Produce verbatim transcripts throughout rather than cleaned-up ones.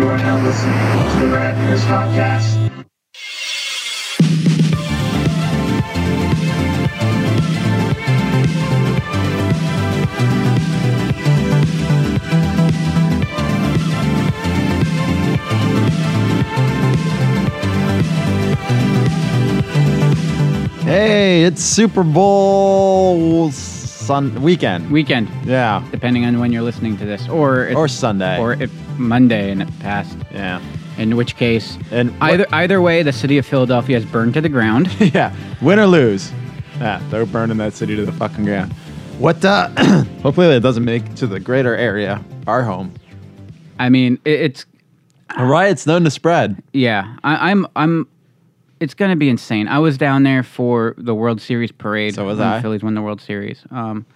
You are now listening to the Radness Podcast. Hey, it's Super Bowl sun weekend. Weekend. Yeah. Depending on when you're listening to this. Or if, or Sunday. Or if Monday and it passed. Yeah. In which case, and what, either either way, the city of Philadelphia is burned to the ground. Yeah. Win or lose. Yeah, they're burning that city to the fucking ground. What, uh, hopefully that doesn't make it to the greater area, our home. I mean, it, it's... A riot's known to spread. Yeah. I, I'm... I'm It's going to be insane. I was down there for the World Series parade. So was I. The Phillies won the World Series. Um,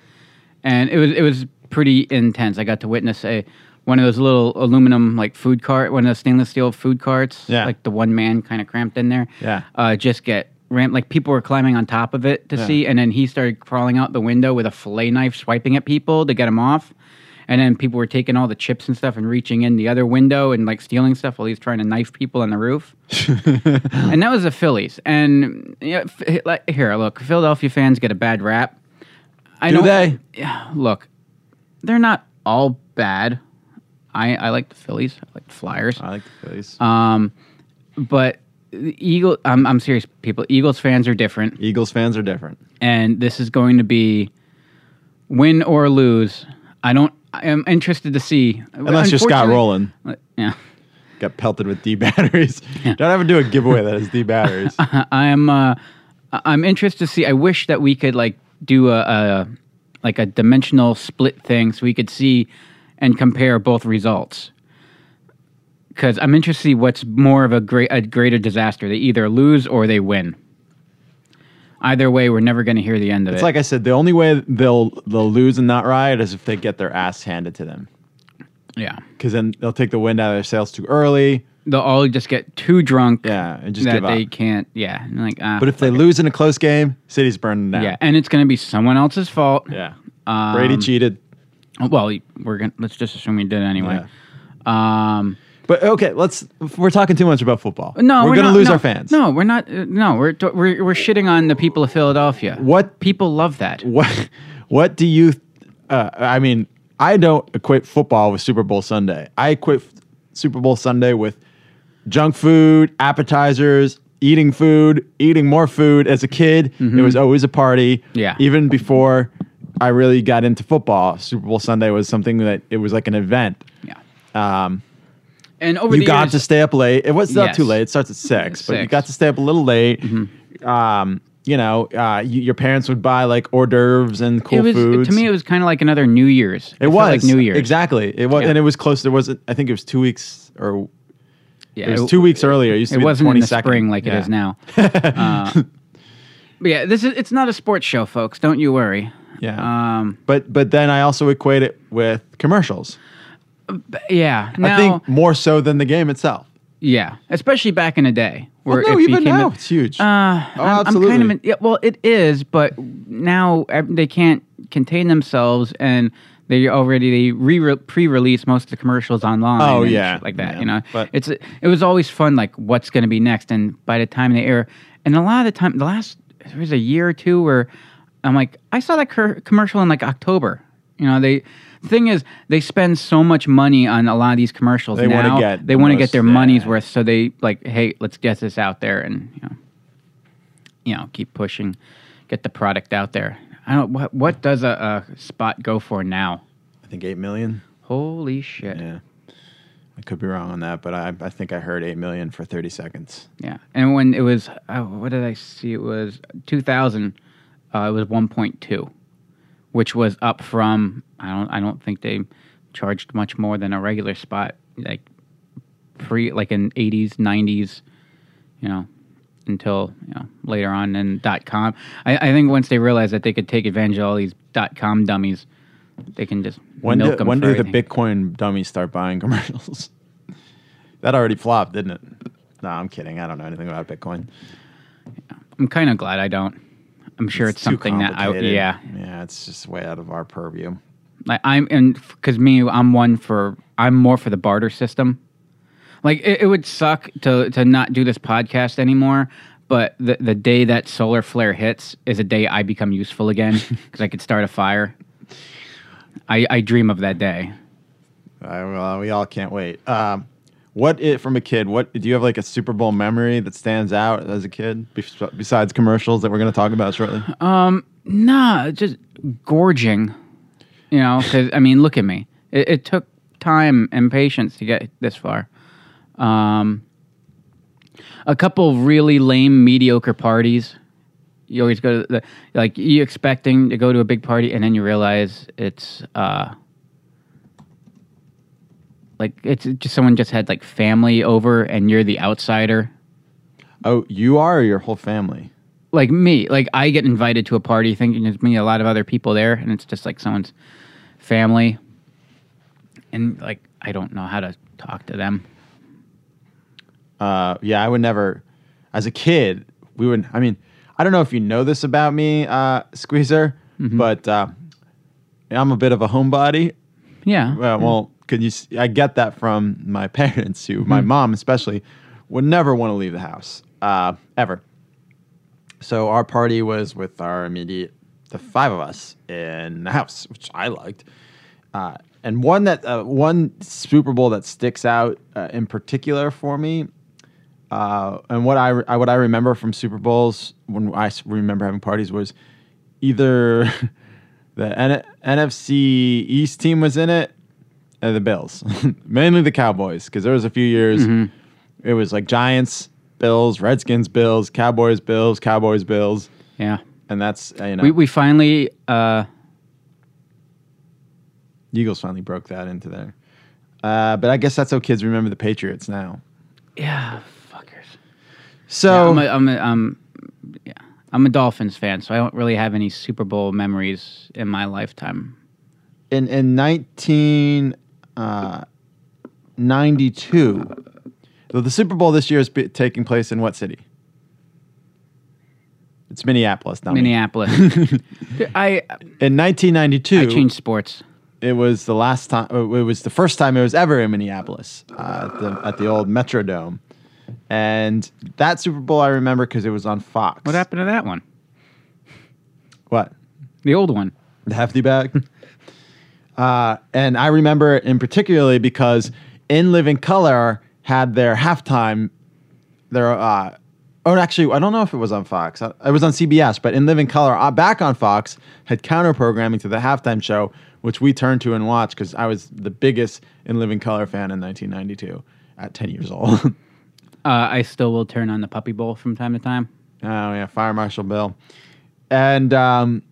and it was it was pretty intense. I got to witness a one of those little aluminum like food cart, one of those stainless steel food carts, yeah. Like the one man kind of cramped in there. Yeah. Uh, just get ramped. Like people were climbing on top of it to yeah. see, and then he started crawling out the window with a fillet knife, swiping at people to get him off. And then people were taking all the chips and stuff and reaching in the other window and like stealing stuff while he's trying to knife people on the roof. And that was the Phillies. And yeah, f- here, look, Philadelphia fans get a bad rap. I Do they? Look, they're not all bad. I, I like the Phillies. I like the Flyers. I like the Phillies. Um, but the Eagle, I'm, I'm serious, people. Eagles fans are different. Eagles fans are different. And this is going to be win or lose. I don't. I am interested to see. Unless you're Scott Rowland. Yeah. Got pelted with D batteries. Yeah. Don't ever do a giveaway that has D batteries. I'm uh, I'm interested to see. I wish that we could like do a, a like a dimensional split thing so we could see and compare both results. Because I'm interested to see what's more of a great a greater disaster. They either lose or they win. Either way, we're never going to hear the end of it. It's like I said, the only way they'll they'll lose and not riot is if they get their ass handed to them. Yeah. Because then they'll take the wind out of their sails too early. They'll all just get too drunk. Yeah, and just that give up. They can't, yeah. Like, ah, but if they it. lose in a close game, city's burning down. Yeah, and it's going to be someone else's fault. Yeah. Um, Brady cheated. Well, we're gonna, let's just assume he did anyway. Yeah. Um... But okay, let's. We're talking too much about football. No, we're, we're gonna not, lose no, our fans. No, we're not. Uh, no, we're, we're we're shitting on the people of Philadelphia. What people love that. What What do you? Uh, I mean, I don't equate football with Super Bowl Sunday. I equate Super Bowl Sunday with junk food, appetizers, eating food, eating more food. As a kid, mm-hmm. It was always a party. Yeah. Even before I really got into football, Super Bowl Sunday was something that it was like an event. Yeah. Um. And over you the got years, to stay up late. It was not yes. too late. It starts at six, six, but you got to stay up a little late. Mm-hmm. Um, you know, uh, you, your parents would buy like hors d'oeuvres and cool it was, foods. To me, it was kind of like another New Year's. It, it was like New Year's, exactly. It was, yeah. And it was close. There was, I think, it was two weeks or yeah, it was two it, weeks it, earlier. It, used to it be wasn't the in the spring like yeah. it is now. uh, but yeah, this is. It's not a sports show, folks. Don't you worry. Yeah. Um, but but then I also equate it with commercials. Yeah. Now, I think more so than the game itself. Yeah. Especially back in the day. Where well, no, even now, a, it's huge. Uh, oh, I'm, absolutely. I'm kind of, yeah, well, it is, but now they can't contain themselves, and they already they re- pre-release most of the commercials online. Oh, yeah. Like that, yeah. You know? But, it's It was always fun, like, what's going to be next, and by the time they air, and a lot of the time, the last, there was a year or two where I'm like, I saw that cur- commercial in, like, October. You know, they... Thing is, they spend so much money on a lot of these commercials they now. Get they want to get their yeah. money's worth, so they like, hey, let's get this out there, and you know, you know, keep pushing, get the product out there. I don't what what does a, a spot go for now? I think eight million. Holy shit! Yeah, I could be wrong on that, but I I think I heard eight million for thirty seconds. Yeah, and when it was, oh, what did I see? It was two thousand. Uh, it was one point two. Which was up from I don't I don't think they charged much more than a regular spot like pre like in eighties nineties, you know, until you know later on in dot com. I, I think once they realized that they could take advantage of all these dot com dummies, they can just when milk do, them when do everything. The Bitcoin dummies start buying commercials? That already flopped, didn't it? No, I'm kidding. I don't know anything about Bitcoin. Yeah, I'm kind of glad I don't. I'm sure it's, it's something that I yeah yeah it's just way out of our purview. Like I'm and because me I'm one for I'm more for the barter system. Like, it, it would suck to to not do this podcast anymore, but the, the day that solar flare hits is a day I become useful again because I could start a fire. I, I dream of that day. Uh, well, we all can't wait. Um, what it from a kid? What do you have, like, a Super Bowl memory that stands out as a kid be- besides commercials that we're going to talk about shortly? Um, nah, just gorging. You know, because I mean, look at me. It, it took time and patience to get this far. Um, a couple really lame, mediocre parties. You always go to the, like, you expecting to go to a big party, and then you realize it's uh, like it's just someone just had, like, family over, and you're the outsider. Oh, you are, or your whole family? Like me, like I get invited to a party thinking there's me, a lot of other people there, and it's just like someone's family, and like I don't know how to talk to them. Uh, yeah, I would never. As a kid, we would. I mean, I don't know if you know this about me, uh, Squeezer, mm-hmm. but uh, I'm a bit of a homebody. Yeah. Well, mm-hmm. well, can you? I get that from my parents, who mm-hmm. my mom especially would never want to leave the house uh, ever. So our party was with our immediate, the five of us in the house, which I liked. Uh, and one that uh, one Super Bowl that sticks out uh, in particular for me, uh, and what I, re- I what I remember from Super Bowls when I remember having parties was either the N- N F C East team was in it, or the Bills, mainly the Cowboys, because there was a few years mm-hmm. it was like Giants, Bills, Redskins, Bills, Cowboys, Bills, Cowboys, Bills. Yeah. And that's, you know. We we finally... Uh, Eagles finally broke that into there. Uh, but I guess that's how kids remember the Patriots now. Yeah, fuckers. So... Yeah, I'm, a, I'm, a, um, yeah, I'm a Dolphins fan, so I don't really have any Super Bowl memories in my lifetime. In in nineteen ninety-two... Uh, So the Super Bowl this year is be- taking place in what city? It's Minneapolis, not Minneapolis. I in nineteen ninety-two. I changed sports. It was the last time. It was the first time it was ever in Minneapolis uh, at, the, at the old Metrodome, and that Super Bowl I remember because it was on Fox. What happened to that one? What? The old one. The hefty bag. uh, and I remember it in particularly because In Living Color had their halftime, their, uh, oh, actually, I don't know if it was on Fox. It was on C B S, but In Living Color, uh, back on Fox, had counter-programming to the halftime show, which we turned to and watched because I was the biggest In Living Color fan in nineteen ninety-two at ten years old. uh, I still will turn on the Puppy Bowl from time to time. Oh, yeah, Fire Marshal Bill. And, um,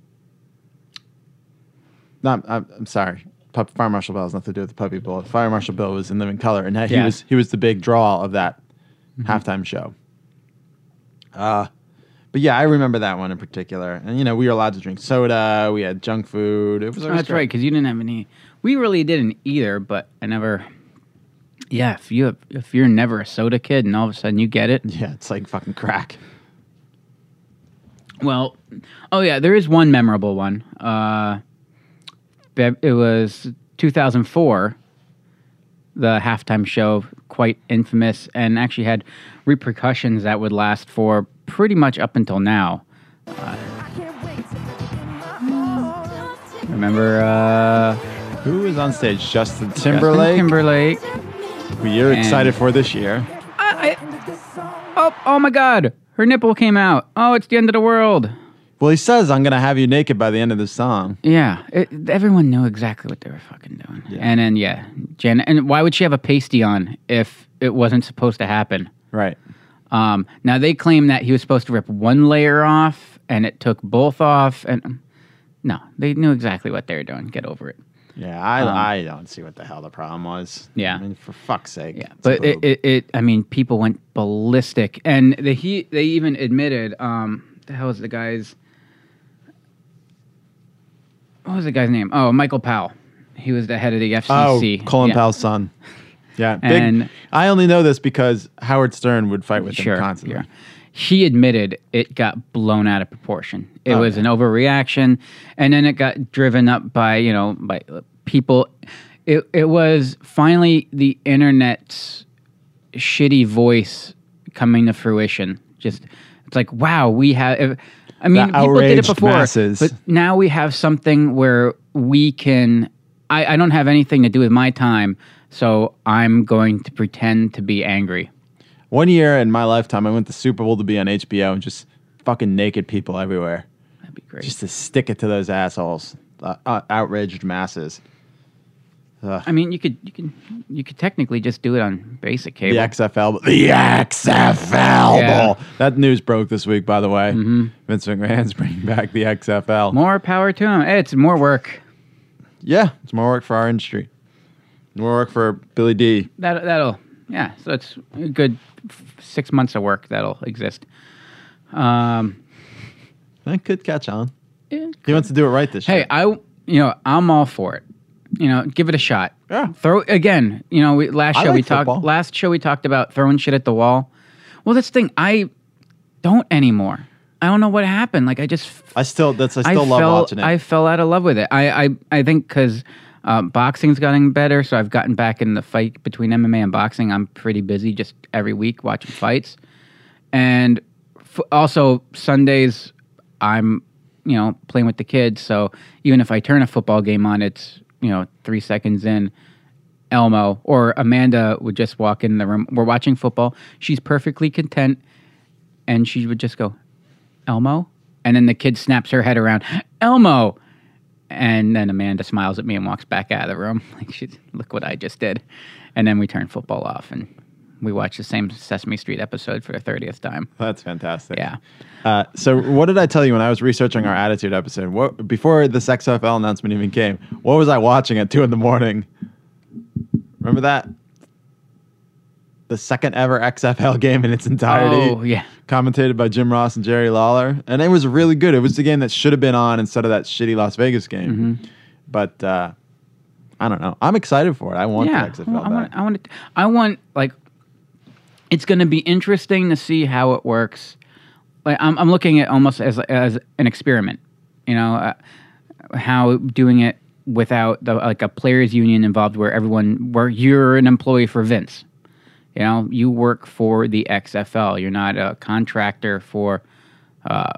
not, I'm, I'm sorry. Pup, Fire Marshal Bill has nothing to do with the Puppy Bowl. Fire Marshal Bill was In Living Color, and he yeah. was he was the big draw of that mm-hmm. halftime show. Uh, but yeah, I remember that one in particular. And, you know, we were allowed to drink soda. We had junk food. It was oh, that's great. Right, because you didn't have any. We really didn't either, but I never... Yeah, if, you, if you're never a soda kid and all of a sudden you get it... Yeah, it's like fucking crack. Well, oh yeah, there is one memorable one. Uh... It was two thousand four, the halftime show, quite infamous, and actually had repercussions that would last for pretty much up until now. Uh, remember, uh... Who was on stage? Justin Timberlake? Justin Timberlake. Who you're and excited for this year. I, I, oh, oh my God, her nipple came out. Oh, it's the end of the world. Well, he says, I'm going to have you naked by the end of the song. Yeah. It, everyone knew exactly what they were fucking doing. Yeah. And then, yeah. Jen, and why would she have a pasty on if it wasn't supposed to happen? Right. Um, now, they claim that he was supposed to rip one layer off, and it took both off. And no, they knew exactly what they were doing. Get over it. Yeah, I, um, I don't see what the hell the problem was. Yeah. I mean, for fuck's sake. Yeah, but it, it, it, I mean, people went ballistic. And the, he, they even admitted, um, the hell is the guy's... What was the guy's name? Oh, Michael Powell. He was the head of the F C C. Oh, Colin yeah. Powell's son. Yeah. Big, and I only know this because Howard Stern would fight with sure, him constantly. Yeah. He admitted it got blown out of proportion. It okay. was an overreaction, and then it got driven up by, you know, by people. It it was finally the internet's shitty voice coming to fruition. Just it's like, wow, we have. I mean, people did it before, masses. But now we have something where we can. I, I don't have anything to do with my time, so I'm going to pretend to be angry. One year in my lifetime, I went to the Super Bowl to be on H B O and just fucking naked people everywhere. That'd be great. Just to stick it to those assholes, uh, uh, outraged masses. Ugh. I mean, you could you can you could technically just do it on basic cable. The X F L, the X F L yeah. ball. That news broke this week, by the way. Mm-hmm. Vince McMahon's bringing back the X F L. More power to him. It's more work. Yeah, it's more work for our industry. More work for Billy D. That that'll yeah. So it's a good six months of work that'll exist. Um, that could catch on. Could. He wants to do it right this year. Hey, I you know I'm all for it. You know, give it a shot. Yeah. Throw again. You know, we, last I show like we football. talked. Last show we talked about throwing shit at the wall. Well, that's the thing. I don't anymore. I don't know what happened. Like I just. I still. That's. I still I love fell, watching it. I fell out of love with it. I. I. I think because um, boxing's gotten better, so I've gotten back in the fight between M M A and boxing. I'm pretty busy just every week watching fights, and f- also Sundays I'm you know playing with the kids. So even if I turn a football game on, it's. You know, three seconds in, Elmo or Amanda would just walk in the room. We're watching football. She's perfectly content, and she would just go, Elmo? And then the kid snaps her head around, Elmo! And then Amanda smiles at me and walks back out of the room. Like, she's, look what I just did. And then we turn football off, and we watch the same Sesame Street episode for the thirtieth time. That's fantastic. Yeah. Uh, so what did I tell you when I was researching our Attitude episode? What, before this X F L announcement even came, what was I watching at two in the morning? Remember that? The second ever X F L game in its entirety. Oh, yeah. Commentated by Jim Ross and Jerry Lawler. And it was really good. It was the game that should have been on instead of that shitty Las Vegas game. Mm-hmm. But uh, I don't know. I'm excited for it. I want yeah, the X F L well, I want, back. I want, I want, like... It's going to be interesting to see how it works. Like I'm, I'm looking at almost as as an experiment, you know, uh, how doing it without the, like a players' union involved, where everyone, where you're an employee for Vince, you know, you work for the X F L. You're not a contractor for, uh,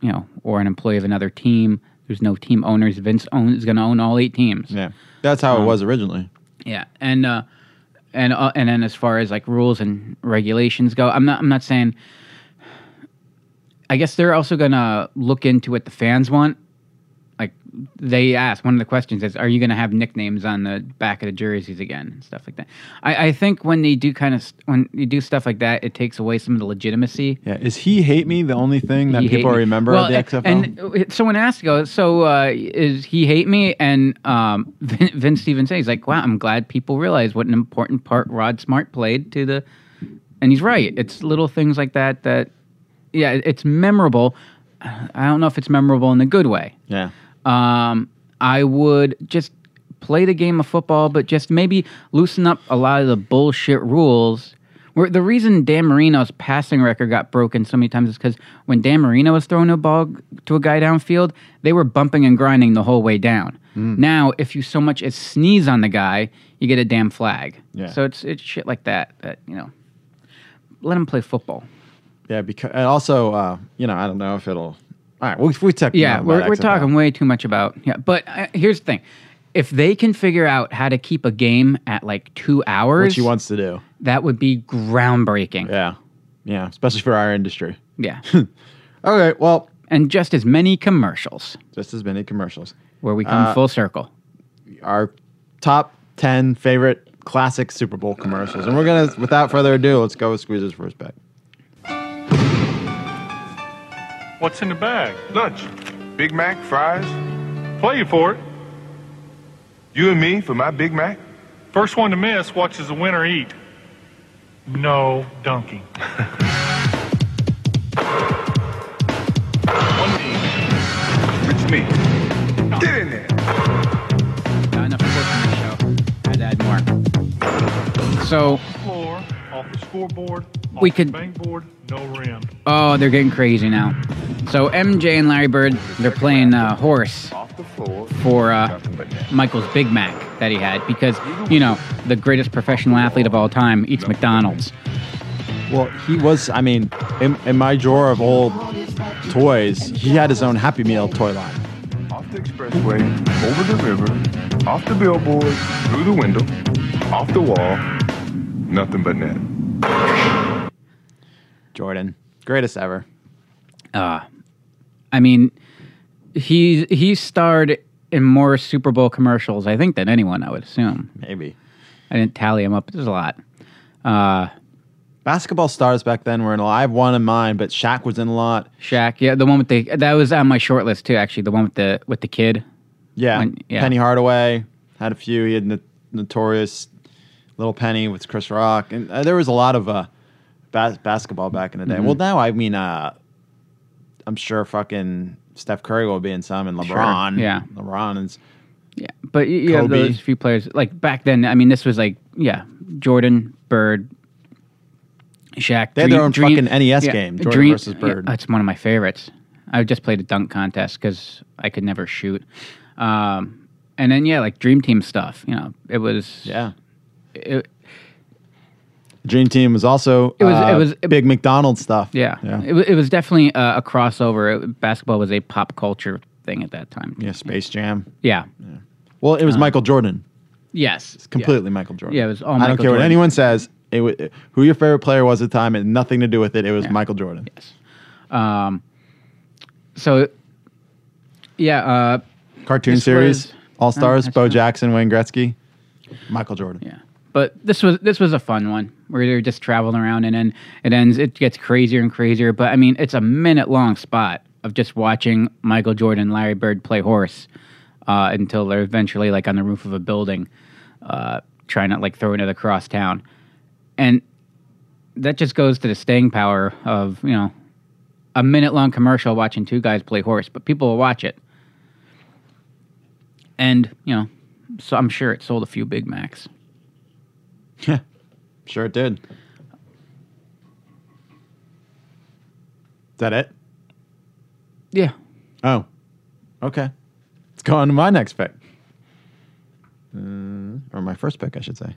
you know, or an employee of another team. There's no team owners. Vince own, is going to own all eight teams. Yeah, that's how um, it was originally. Yeah, and. Uh, And uh, and then as far as like rules and regulations go, I'm not I'm not saying. I guess they're also gonna look into what the fans want. Like they asked, one of the questions is, "Are you gonna have nicknames on the back of the jerseys again and stuff like that?" I, I think when they do kind of st- when you do stuff like that, it takes away some of the legitimacy. Yeah, is he hate me the only thing that he people remember well, at the X F L? And someone asked, "Go, so uh, is he hate me?" And um, Vin, Vince Stevens says, "He's like, wow, I'm glad people realize what an important part Rod Smart played to the," and he's right. It's little things like that that, yeah, it's memorable. I don't know if it's memorable in a good way. Yeah. Um, I would just play the game of football, but just maybe loosen up a lot of the bullshit rules. Where the reason Dan Marino's passing record got broken so many times is because when Dan Marino was throwing a ball to a guy downfield, they were bumping and grinding the whole way down. Mm. Now, if you so much as sneeze on the guy, you get a damn flag. Yeah. So it's it's shit like that. That you know, let him play football. Yeah, because and also, uh, you know, I don't know if it'll. All right, we we talk. Yeah, about we're we're talking way too much about. Yeah, but uh, here's the thing: if they can figure out how to keep a game at like two hours, which he wants to do, that would be groundbreaking. Yeah, yeah, especially for our industry. Yeah. Okay, well, and just as many commercials. Just as many commercials. Where we come uh, full circle. Our top ten favorite classic Super Bowl commercials, and we're gonna, without further ado, let's go with Squeezer's first pick. What's in the bag? Lunch. Big Mac, fries. Play for it. You and me for my Big Mac. First one to miss watches the winner eat. No dunking. One knee. It's me. Get in there. Not enough sports on the show. I'd add more. So. Floor, off the scoreboard, off we could. The bankboard, no rim. Oh, they're getting crazy now. So M J and Larry Bird, they're playing uh, horse for uh, Michael's Big Mac. that he had, because, you know, the greatest professional athlete of all time eats McDonald's. Well, he was, I mean, in, in my drawer of old toys, he had his own Happy Meal toy line. Off the expressway, over the river, off the billboard, through the window, off the wall, nothing but net. Jordan, greatest ever. Uh, I mean, he, he starred in more Super Bowl commercials, I think, than anyone, I would assume. Maybe. I didn't tally him up. There's a lot. Uh, Basketball stars back then were in a lot. I have one in mind, but Shaq was in a lot. Shaq, yeah, the one with the... That was on my short list, too, actually, the one with the with the kid. Yeah, when, yeah. Penny Hardaway had a few. He had no, Notorious, Little Penny with Chris Rock. And uh, there was a lot of uh, bas- basketball back in the day. Mm-hmm. Well, now, I mean, uh, I'm sure fucking Steph Curry will be in some, and LeBron. Sure. Yeah. LeBron is... Yeah, but you Kobe. Have those few players. Like, back then, I mean, this was like, yeah, Jordan, Bird... Shaq. They had their own dream, fucking N E S yeah, game, Jordan dream, versus Bird. That's yeah, one of my favorites. I just played a dunk contest because I could never shoot. Um, and then, yeah, like Dream Team stuff. You know, it was... Yeah. It, Dream Team was also it was, uh, it was, it, big McDonald's stuff. Yeah. yeah. It, it was definitely a, a crossover. It, basketball was a pop culture thing at that time. Yeah, Space Jam. Yeah. yeah. Well, it was um, Michael Jordan. Yes. It's completely yeah. Michael Jordan. Yeah, it was all Michael Jordan. I don't care Jordan. What anyone says. It was, who your favorite player was at the time had nothing to do with it. It was yeah. Michael Jordan. Yes. Um, so, yeah. Uh, Cartoon series, was, All-Stars, uh, Bo Jackson, Wayne Gretzky, Michael Jordan. Yeah. But this was this was a fun one where they're just traveling around, and then it ends. It gets crazier and crazier. But, I mean, it's a minute-long spot of just watching Michael Jordan, Larry Bird play horse uh, until they're eventually, like, on the roof of a building uh, trying to, like, throw it across town. And that just goes to the staying power of, you know, a minute-long commercial watching two guys play horse, but people will watch it. And, you know, so I'm sure it sold a few Big Macs. Yeah, sure it did. Is that it? Yeah. Oh, okay. Let's go on to my next pick. Uh, or my first pick, I should say.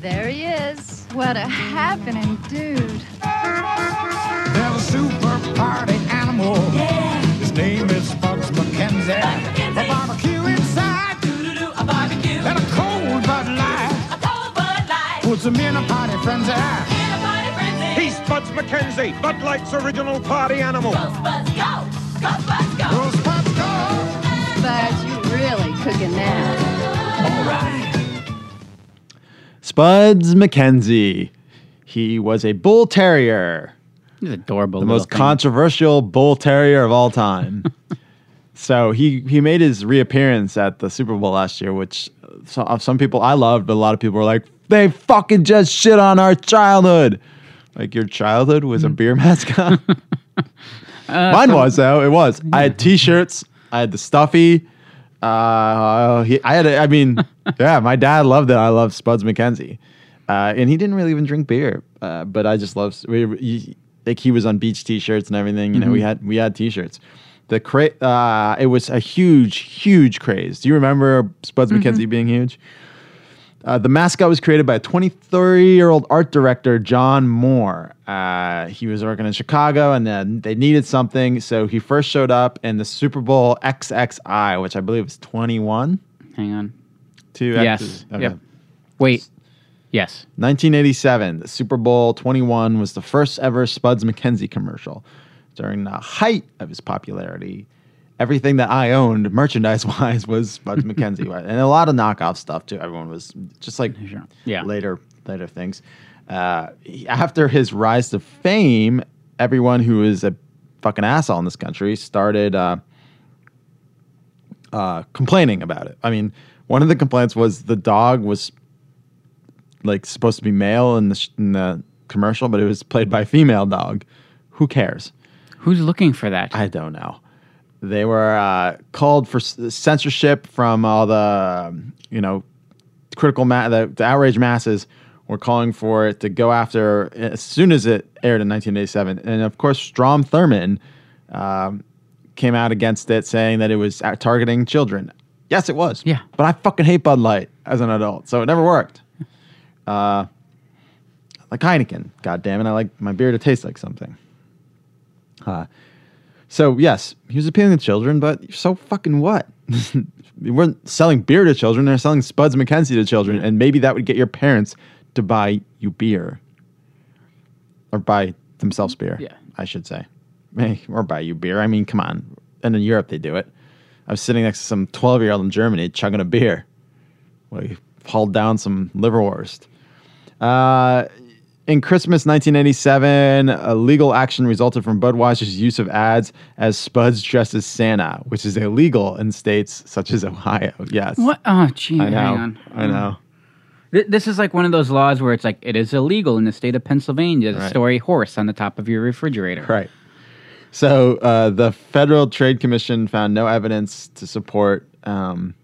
There he is. What a happening dude. There's a super party animal. Yeah. His name is Spuds McKenzie. McKenzie. A barbecue inside. Doo-doo-doo, a barbecue. And a cold Bud Light. A cold Bud Light. Puts him in a party frenzy. In a party frenzy. He's Spuds McKenzie, Bud Light's original party animal. Go, Spuds, go. Go, Spuds, go. Go, Spuds, go. Spuds, you really cooking now. All right. Spuds McKenzie. He was a bull terrier. He's adorable. The most thing. Controversial bull terrier of all time. So he, he made his reappearance at the Super Bowl last year, which some, some people I loved, but a lot of people were like, they fucking just shit on our childhood. Like, your childhood was a beer mascot? uh, Mine was, though. It was. Yeah. I had T-shirts. I had the stuffy. Uh, he, I had, a, I mean, yeah, my dad loved it. I love Spuds McKenzie, uh, and he didn't really even drink beer. Uh, but I just love. We, we, like he was on beach T-shirts and everything. You know, mm-hmm. we had we had T-shirts. The cra- uh, it was a huge, huge craze. Do you remember Spuds mm-hmm. McKenzie being huge? Uh, the mascot was created by a twenty-three-year-old art director, John Moore. Uh, he was working in Chicago, and then they needed something, so he first showed up in the Super Bowl twenty, which I believe is twenty-one. Hang on. Two yes. X's. Okay. Yep. Wait. Yes. nineteen eighty-seven, the Super Bowl twenty-one was the first ever Spuds McKenzie commercial. During the height of his popularity, everything that I owned, merchandise-wise, was Spuds McKenzie, and a lot of knockoff stuff too. Everyone was just like sure. yeah. later, later things. Uh, he, after his rise to fame, everyone who is a fucking asshole in this country started uh, uh, complaining about it. I mean, one of the complaints was the dog was like supposed to be male in the, sh- in the commercial, but it was played by a female dog. Who cares? Who's looking for that? I don't know. They were uh, called for censorship from all the, you know, critical ma- the, the outraged masses were calling for it to go after as soon as it aired in nineteen eighty-seven. And of course, Strom Thurmond um, came out against it, saying that it was targeting children. Yes, it was. Yeah. But I fucking hate Bud Light as an adult, so it never worked. Uh, like Heineken. God damn it. I like my beer to taste like something. Uh, so, yes, he was appealing to children, but so fucking what? They weren't selling beer to children. They're selling Spuds McKenzie to children, and maybe that would get your parents to buy you beer. Or buy themselves beer, yeah. I should say. Or buy you beer. I mean, come on. And in Europe, they do it. I was sitting next to some twelve-year-old in Germany chugging a beer. We hauled down some liverwurst. Uh, in Christmas nineteen eighty-seven, a legal action resulted from Budweiser's use of ads as Spuds dressed as Santa, which is illegal in states such as Ohio. Yes. What? Oh, gee, hang on. I know. Th- this is like one of those laws where it's like, it is illegal in the state of Pennsylvania to right. store a horse on the top of your refrigerator. Right. So uh, the Federal Trade Commission found no evidence to support um,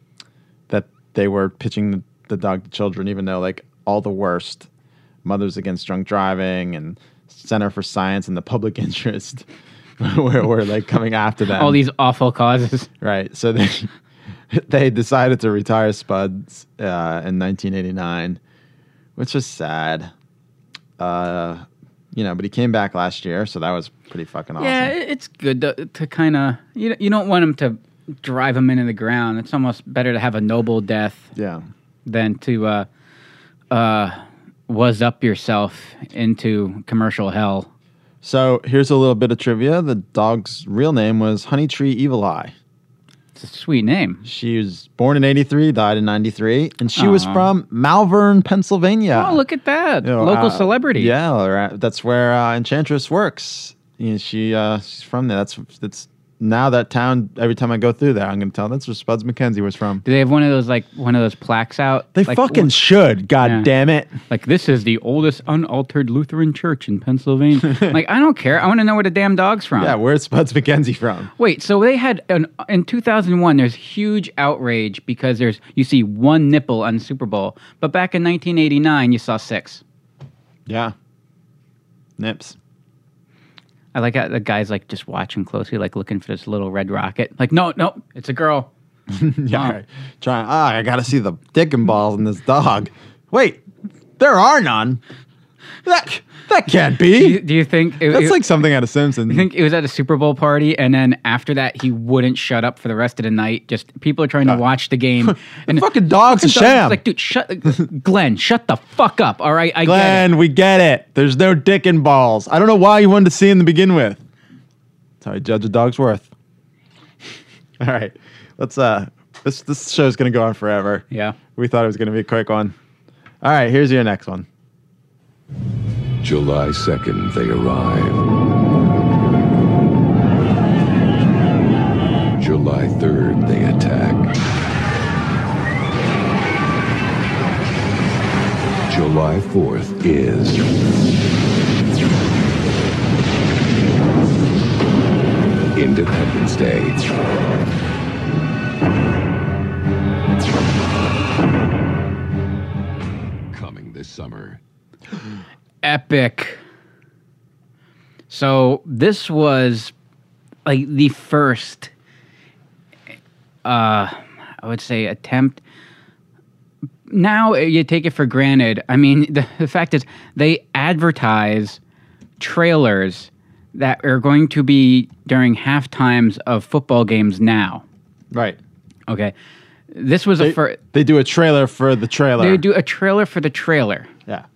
that they were pitching the, the dog to children, even though like all the worst, Mothers Against Drunk Driving and Center for Science and the Public Interest, were, were like coming after them. All these awful causes. Right. So they they decided to retire Spuds uh, in nineteen eighty-nine, which is sad. Uh You know, but he came back last year, so that was pretty fucking awesome. Yeah, it's good to, to kind of... You you don't want him to drive him into the ground. It's almost better to have a noble death yeah. than to uh, uh, was up yourself into commercial hell. So here's a little bit of trivia. The dog's real name was Honeytree Evil Eye. It's a sweet name. She was born in eighty-three, died in ninety-three, and she Aww. was from Malvern, Pennsylvania. Oh, look at that. You know, local uh, celebrity. Yeah, that's where uh, Enchantress works. You know, she uh, she's from there. That's that's now that town, every time I go through there, I'm going to tell that's where Spuds McKenzie was from. Do they have one of those like one of those plaques out? They like, fucking should, god yeah. damn it. Like, this is the oldest unaltered Lutheran church in Pennsylvania. Like, I don't care. I want to know where the damn dog's from. Yeah, where's Spuds McKenzie from? Wait, so they had, an, in two thousand one, there's huge outrage because there's, you see one nipple on the Super Bowl, but back in nineteen eighty-nine, you saw six. Yeah. Nips. I like how the guy's like just watching closely, like looking for this little red rocket. Like, no, no, it's a girl. yeah, right. Trying. Ah, oh, I gotta see the dick and balls in this dog. Wait, there are none. That that can't be. Do you, do you think it, that's it, like something out of Simpsons? I think it was at a Super Bowl party, and then after that, he wouldn't shut up for the rest of the night. Just people are trying uh, to watch the game, the and fucking dog's fucking a dog, sham. Like, dude, shut, Glenn, shut the fuck up. All right, I Glenn, get it. we get it. There's no dick and balls. I don't know why you wanted to see him to begin with. That's how I judge a dog's worth. All right, let's. Uh, this this show's gonna go on forever. Yeah, we thought it was gonna be a quick one. All right, here's your next one. July second, they arrive. July third, they attack. July fourth is. Independence Day. Coming this summer. Epic. So this was like the first, uh, I would say, attempt. Now you take it for granted. I mean, the, the fact is they advertise trailers that are going to be during half times of football games now. Right. Okay. This was they, a first. They do a trailer for the trailer. They do a trailer for the trailer. Yeah.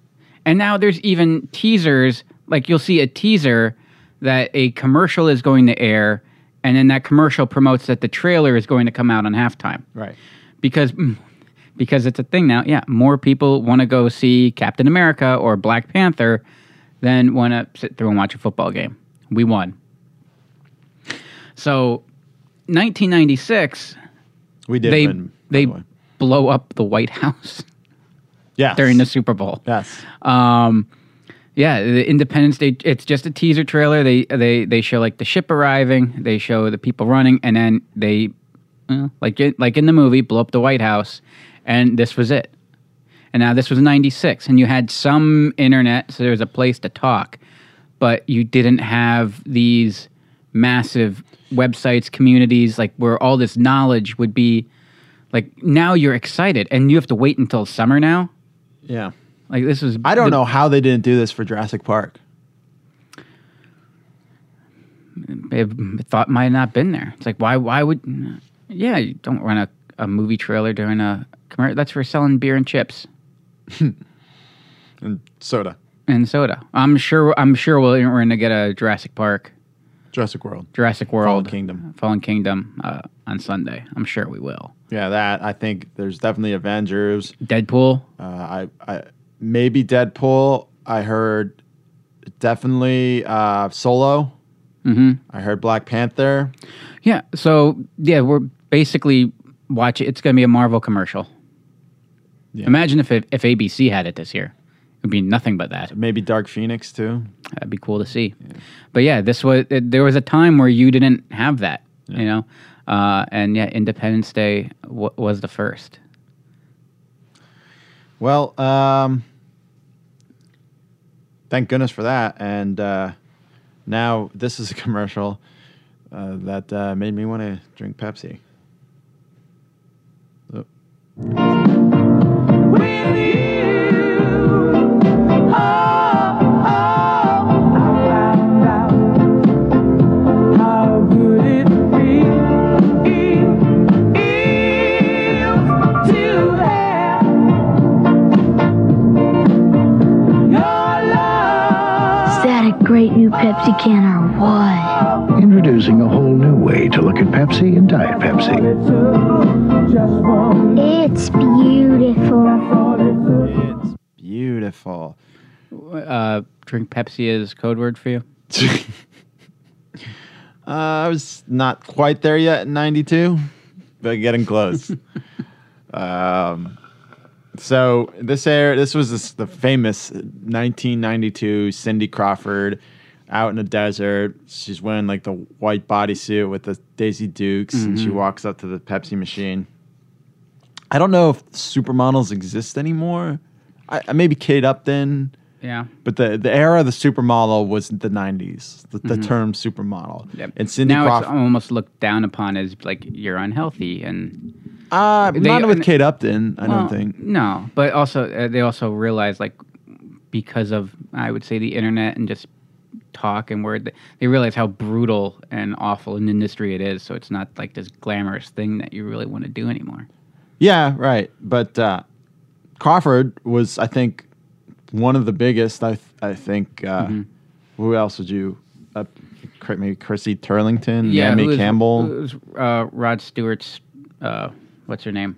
And now there's even teasers, like you'll see a teaser that a commercial is going to air, and then that commercial promotes that the trailer is going to come out on halftime. Right. Because because it's a thing now, yeah, more people want to go see Captain America or Black Panther than want to sit through and watch a football game. We won. So, nineteen ninety-six, we did they, win, they the blow up the White House. Yes. During the Super Bowl. Yes. Um, yeah, the Independence Day, it's just a teaser trailer. They they they show like the ship arriving, they show the people running, and then they, uh, like like in the movie, blow up the White House, and this was it. And now this was ninety-six, and you had some internet, so there was a place to talk, but you didn't have these massive websites, communities, like where all this knowledge would be Like, now you're excited, and you have to wait until summer now? Yeah. Like, this was... I don't the, know how they didn't do this for Jurassic Park. The thought might have not been there. It's like, why Why would... Yeah, you don't run a, a movie trailer during a commercial. That's for selling beer and chips. And soda. And soda. I'm sure I'm sure we're going to get a Jurassic Park. Jurassic World. Jurassic World. Fallen Kingdom. Fallen Kingdom uh, on Sunday. I'm sure we will. Yeah, that. I think there's definitely Avengers. Deadpool. Uh, I, I Maybe Deadpool. I heard definitely uh, Solo. Mm-hmm. I heard Black Panther. Yeah, so, yeah, we're basically watching. It's going to be a Marvel commercial. Yeah. Imagine if, if A B C had it this year. It would be nothing but that. Maybe Dark Phoenix, too. That'd be cool to see. Yeah. But, yeah, this was it, there was a time where you didn't have that, yeah. you know? Uh, and, yeah, Independence Day w- was the first. Well, um, thank goodness for that. And uh, now this is a commercial uh, that uh, made me want to drink Pepsi. Oh. Great new Pepsi can or what? Introducing a whole new way to look at Pepsi and Diet Pepsi. It's beautiful. It's beautiful. Uh, drink Pepsi is code word for you? uh, I was not quite there yet in ninety-two, but getting close. um... So this air, this was this, the famous nineteen ninety-two Cindy Crawford out in the desert. She's wearing like the white bodysuit with the Daisy Dukes, mm-hmm. and she walks up to the Pepsi machine. I don't know if supermodels exist anymore. I, I maybe Kate Upton. Yeah. But the, the era of the supermodel was the nineties, the, the mm-hmm. term supermodel. Yep. And Cindy now Crawford. Now it's almost looked down upon as like you're unhealthy and... Uh, they, not with Kate Upton, I well, don't think. No, but also uh, they also realize, like, because of, I would say, the internet and just talk and word, they realize how brutal and awful an industry it is, so it's not, like, this glamorous thing that you really want to do anymore. Yeah, right. But uh, Crawford was, I think, one of the biggest. I th- I think, uh, mm-hmm. who else would you... Uh, maybe Chrissy Turlington, yeah, Naomi Campbell. It was uh, Rod Stewart's... Uh, What's her name?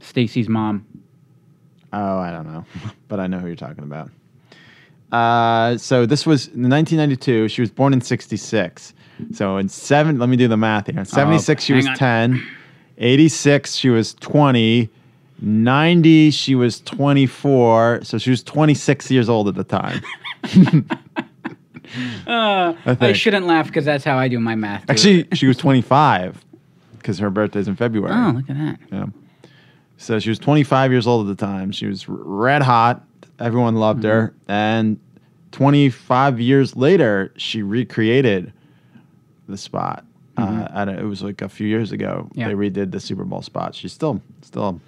Stacy's mom. Oh, I don't know. But I know who you're talking about. Uh, so this was in nineteen ninety-two. She was born in sixty-six. So in seven, let me do the math here. In seventy-six, oh, she was on. ten. eighty-six, she was twenty. ninety, she was twenty-four. So she was twenty-six years old at the time. uh, I, I shouldn't laugh because that's how I do my math. Too. Actually, she was twenty-five. Because her birthday's in February. Oh, look at that. Yeah. So she was twenty-five years old at the time. She was r- red hot. Everyone loved mm-hmm. her. And twenty-five years later, she recreated the spot. Mm-hmm. Uh, I don't, it was like a few years ago. Yeah. They redid the Super Bowl spot. She's still still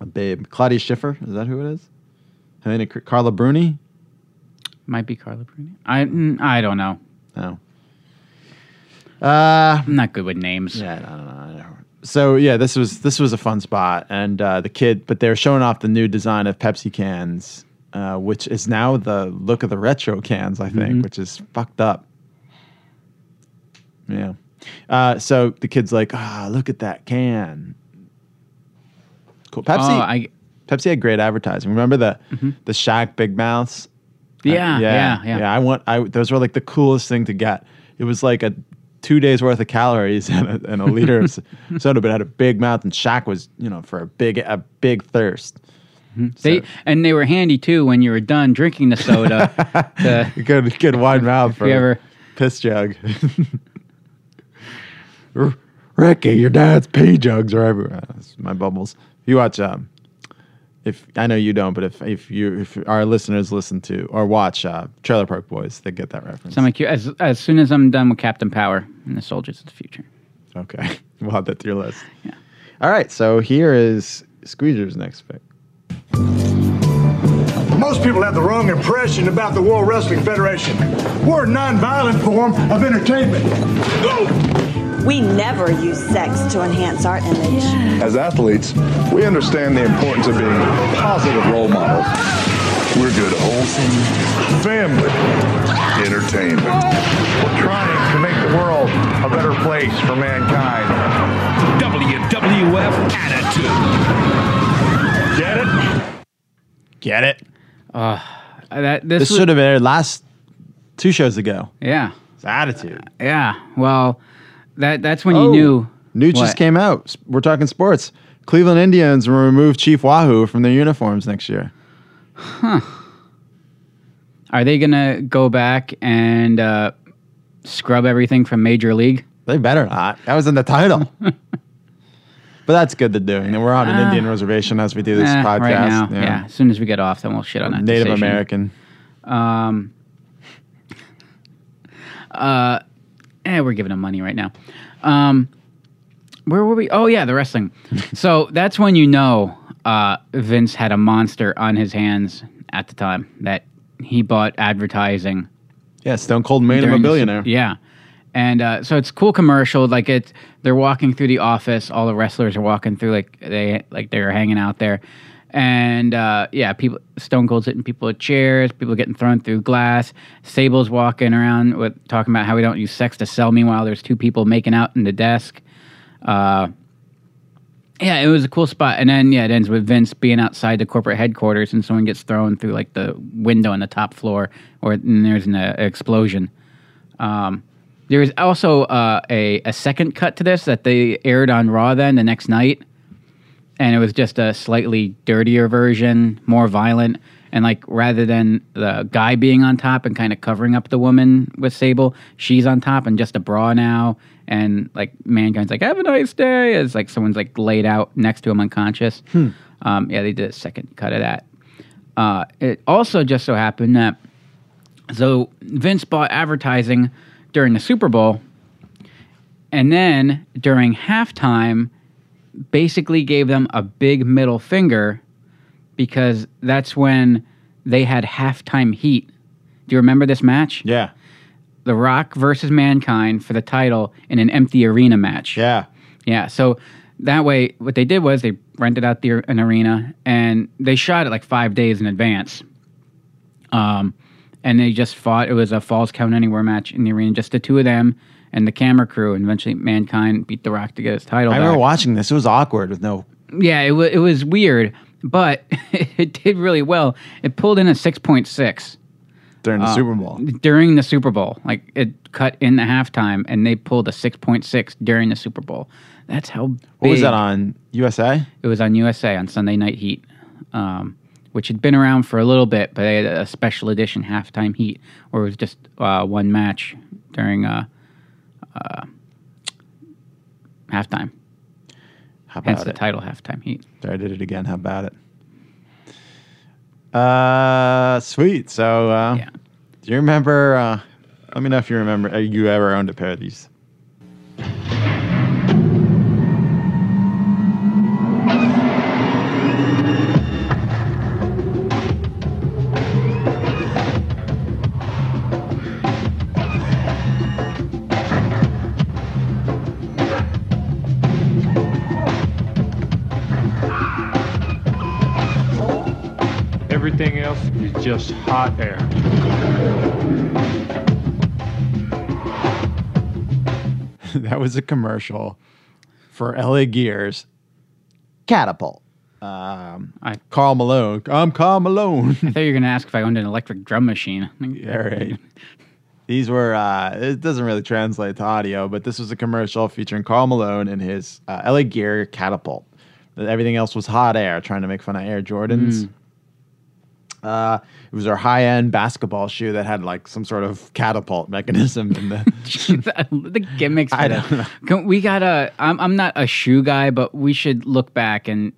a babe. Claudia Schiffer, is that who it is? I mean, Carla Bruni? Might be Carla Bruni. I, I don't know. No. Uh, I'm not good with names. Yeah, I don't know. I don't know. So yeah, this was this was a fun spot, and uh, the kid. But they were showing off the new design of Pepsi cans, uh, which is now the look of the retro cans, I think, mm-hmm. which is fucked up. Yeah. Uh, so the kid's like, ah, oh, look at that can. Cool. Pepsi. Oh, I... Pepsi had great advertising. Remember the mm-hmm. the Shaq Big Mouths? Yeah, uh, yeah, yeah, yeah, yeah. I want. I those were like the coolest thing to get. It was like a. Two days worth of calories and a, and a liter of soda, but had a big mouth, and Shaq was, you know, for a big a big thirst. Mm-hmm. So. They and they were handy too when you were done drinking the soda. to, good good wide mouth for ever, a piss jug. R- Ricky, your dad's pee jugs are everywhere. That's my bubbles. You watch um, if I know you don't, but if if you if our listeners listen to or watch uh, Trailer Park Boys, they get that reference. So I'm like, as as soon as I'm done with Captain Power and the Soldiers of the Future. Okay, we'll add that to your list. Yeah. All right, so here is Squeezer's next pick. Most people have the wrong impression about the World Wrestling Federation. We're a non-violent form of entertainment. We never use sex to enhance our image. As athletes, we understand the importance of being positive role models. We're good wholesome family entertainment. We're trying to make the world a better place for mankind. W W F attitude. Get it? Get it? Uh, that This, this was, should have been last two shows ago. Yeah. It's attitude. Uh, yeah. Well, that that's when oh, you knew. New just came out. We're talking sports. Cleveland Indians will remove Chief Wahoo from their uniforms next year. Huh. Are they going to go back and uh, scrub everything from Major League? They better not. That was in the title. But that's good to do. And we're on an uh, Indian reservation as we do this eh, podcast. Right now, yeah. yeah. As soon as we get off, then we'll shit on that Native decision. American. Um. Uh, eh, we're giving them money right now. Um, where were we? Oh, yeah, the wrestling. So that's when you know... Uh, Vince had a monster on his hands at the time that he bought advertising. Yeah, Stone Cold made him a billionaire. This, yeah. And uh, so it's a cool commercial. Like it's, they're walking through the office. All the wrestlers are walking through like, they, like they're hanging out there. And uh, yeah, people, Stone Cold's hitting people with chairs. People getting thrown through glass. Sable's walking around with talking about how we don't use sex to sell. Meanwhile, there's two people making out in the desk. Uh Yeah, it was a cool spot. And then, yeah, it ends with Vince being outside the corporate headquarters and someone gets thrown through, like, the window on the top floor or and there's an uh, explosion. Um, there was also uh, a, a second cut to this that they aired on Raw then the next night. And it was just a slightly dirtier version, more violent. And, like, rather than the guy being on top and kind of covering up the woman with Sable, she's on top and just a bra now. And, like, Mankind's like, have a nice day. It's like someone's, like, laid out next to him unconscious. Hmm. Um, yeah, they did a second cut of that. Uh, it also just so happened that... So, Vince bought advertising during the Super Bowl. And then, during halftime, basically gave them a big middle finger... Because that's when they had halftime heat. Do you remember this match? Yeah. The Rock versus Mankind for the title in an empty arena match. Yeah. Yeah, so that way, what they did was they rented out the, an arena, and they shot it like five days in advance. Um, and they just fought. It was a Falls Count Anywhere match in the arena, just the two of them and the camera crew, and eventually Mankind beat The Rock to get his title I back. Remember watching this. It was awkward with no... Yeah, it, w- it was weird. But it did really well. It pulled in a six point six. During the uh, Super Bowl. During the Super Bowl. Like, it cut in the halftime, and they pulled a six point six during the Super Bowl. That's how big. What was that on, U S A? It was on U S A, on Sunday Night Heat, um, which had been around for a little bit, but they had a special edition halftime heat, where it was just uh, one match during uh, uh, halftime. How about Hence the it? title, Halftime Heat. There, I did it again. How about it? Uh, sweet. So, uh, yeah. Do you remember, uh, let me know if you remember, uh, you ever owned a pair of these. Everything else is just hot air. That was a commercial for L A Gear's Catapult. Um, I, Karl Malone. I'm Karl Malone. I thought you were going to ask if I owned an electric drum machine. Yeah, right. These were, uh, it doesn't really translate to audio, but this was a commercial featuring Karl Malone and his uh, L A Gear Catapult. Everything else was hot air, trying to make fun of Air Jordans. Mm. Uh, it was our high-end basketball shoe that had like some sort of catapult mechanism in the the gimmicks. I don't know. Can, we gotta. I'm I'm not a shoe guy, but we should look back and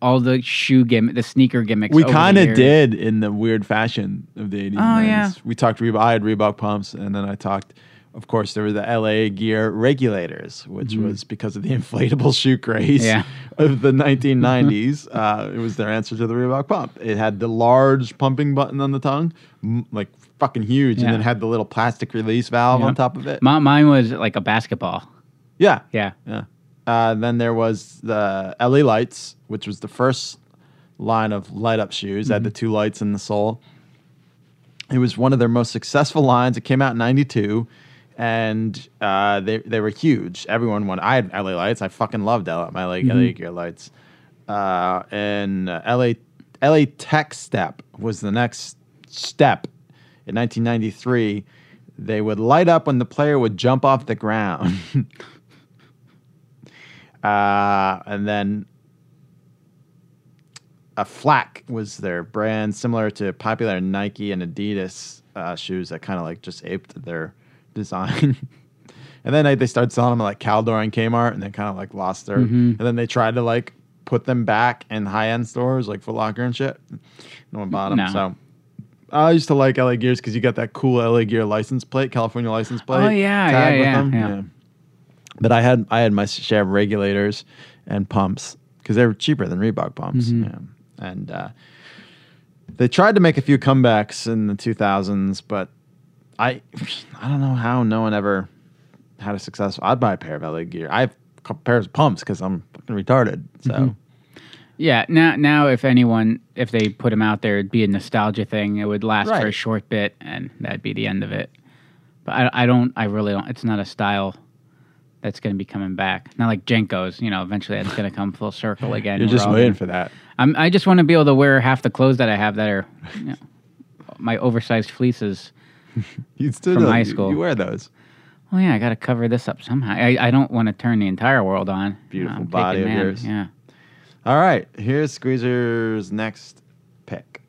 all the shoe gimmick, the sneaker gimmicks. We kind of did in the weird fashion of the eighties. Oh yeah. We talked Reebok. I had Reebok pumps, and then I talked of course, there were the L A Gear regulators, which mm-hmm. was because of the inflatable shoe craze yeah. of the nineteen nineties. uh, it was their answer to the Reebok pump. It had the large pumping button on the tongue, m- like fucking huge, yeah. and then had the little plastic release valve yep. on top of it. My, mine was like a basketball. Yeah. Yeah. Yeah. Uh, then there was the L A Lights, which was the first line of light-up shoes. Mm-hmm. Had the two lights in the sole. It was one of their most successful lines. It came out in ninety-two. And uh, they they were huge. Everyone wanted. I had L A Lights. I fucking loved L A, my like mm-hmm. L A Gear lights. Uh, and uh, L A L A Tech Step was the next step. In nineteen ninety-three, they would light up when the player would jump off the ground. uh, and then a Flak was their brand, similar to popular Nike and Adidas uh, shoes that kind of like just aped their design. And then like, they started selling them at like Caldor and Kmart, and they kind of like lost their mm-hmm. and then they tried to like put them back in high-end stores like Foot Locker and shit. No one bought them. No. So I used to like L A Gears because you got that cool L A Gear license plate, California license plate. Oh yeah, tag yeah, with yeah, them. Yeah. yeah. But I had I had my share of regulators and pumps because they were cheaper than Reebok pumps. Mm-hmm. Yeah. And uh, they tried to make a few comebacks in the two thousands, but I I don't know how no one ever had a successful. I'd buy a pair of L A Gear. I have a pair of pumps because I'm fucking retarded. So, mm-hmm. yeah. Now, now, if anyone, if they put them out there, it'd be a nostalgia thing. It would last right. for a short bit, and that'd be the end of it. But I, I don't. I really don't. It's not a style that's going to be coming back. Not like Jenko's. You know, eventually that's going to come full circle again. You're just waiting gonna, for that. I'm, I just want to be able to wear half the clothes that I have that are you know, my oversized fleeces. You still from high school. You, you wear those. Oh yeah, I got to cover this up somehow. I, I don't want to turn the entire world on. Beautiful no, body of man. Yours. Yeah. All right, here's Squeezer's next pick.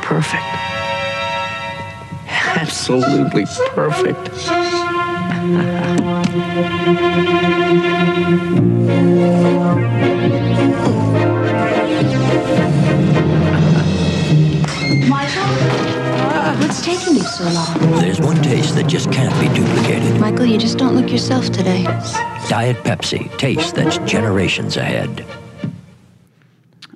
Perfect. Absolutely perfect. What's taking you so long? There's one taste that just can't be duplicated. Michael, you just don't look yourself today. Diet Pepsi, taste that's generations ahead.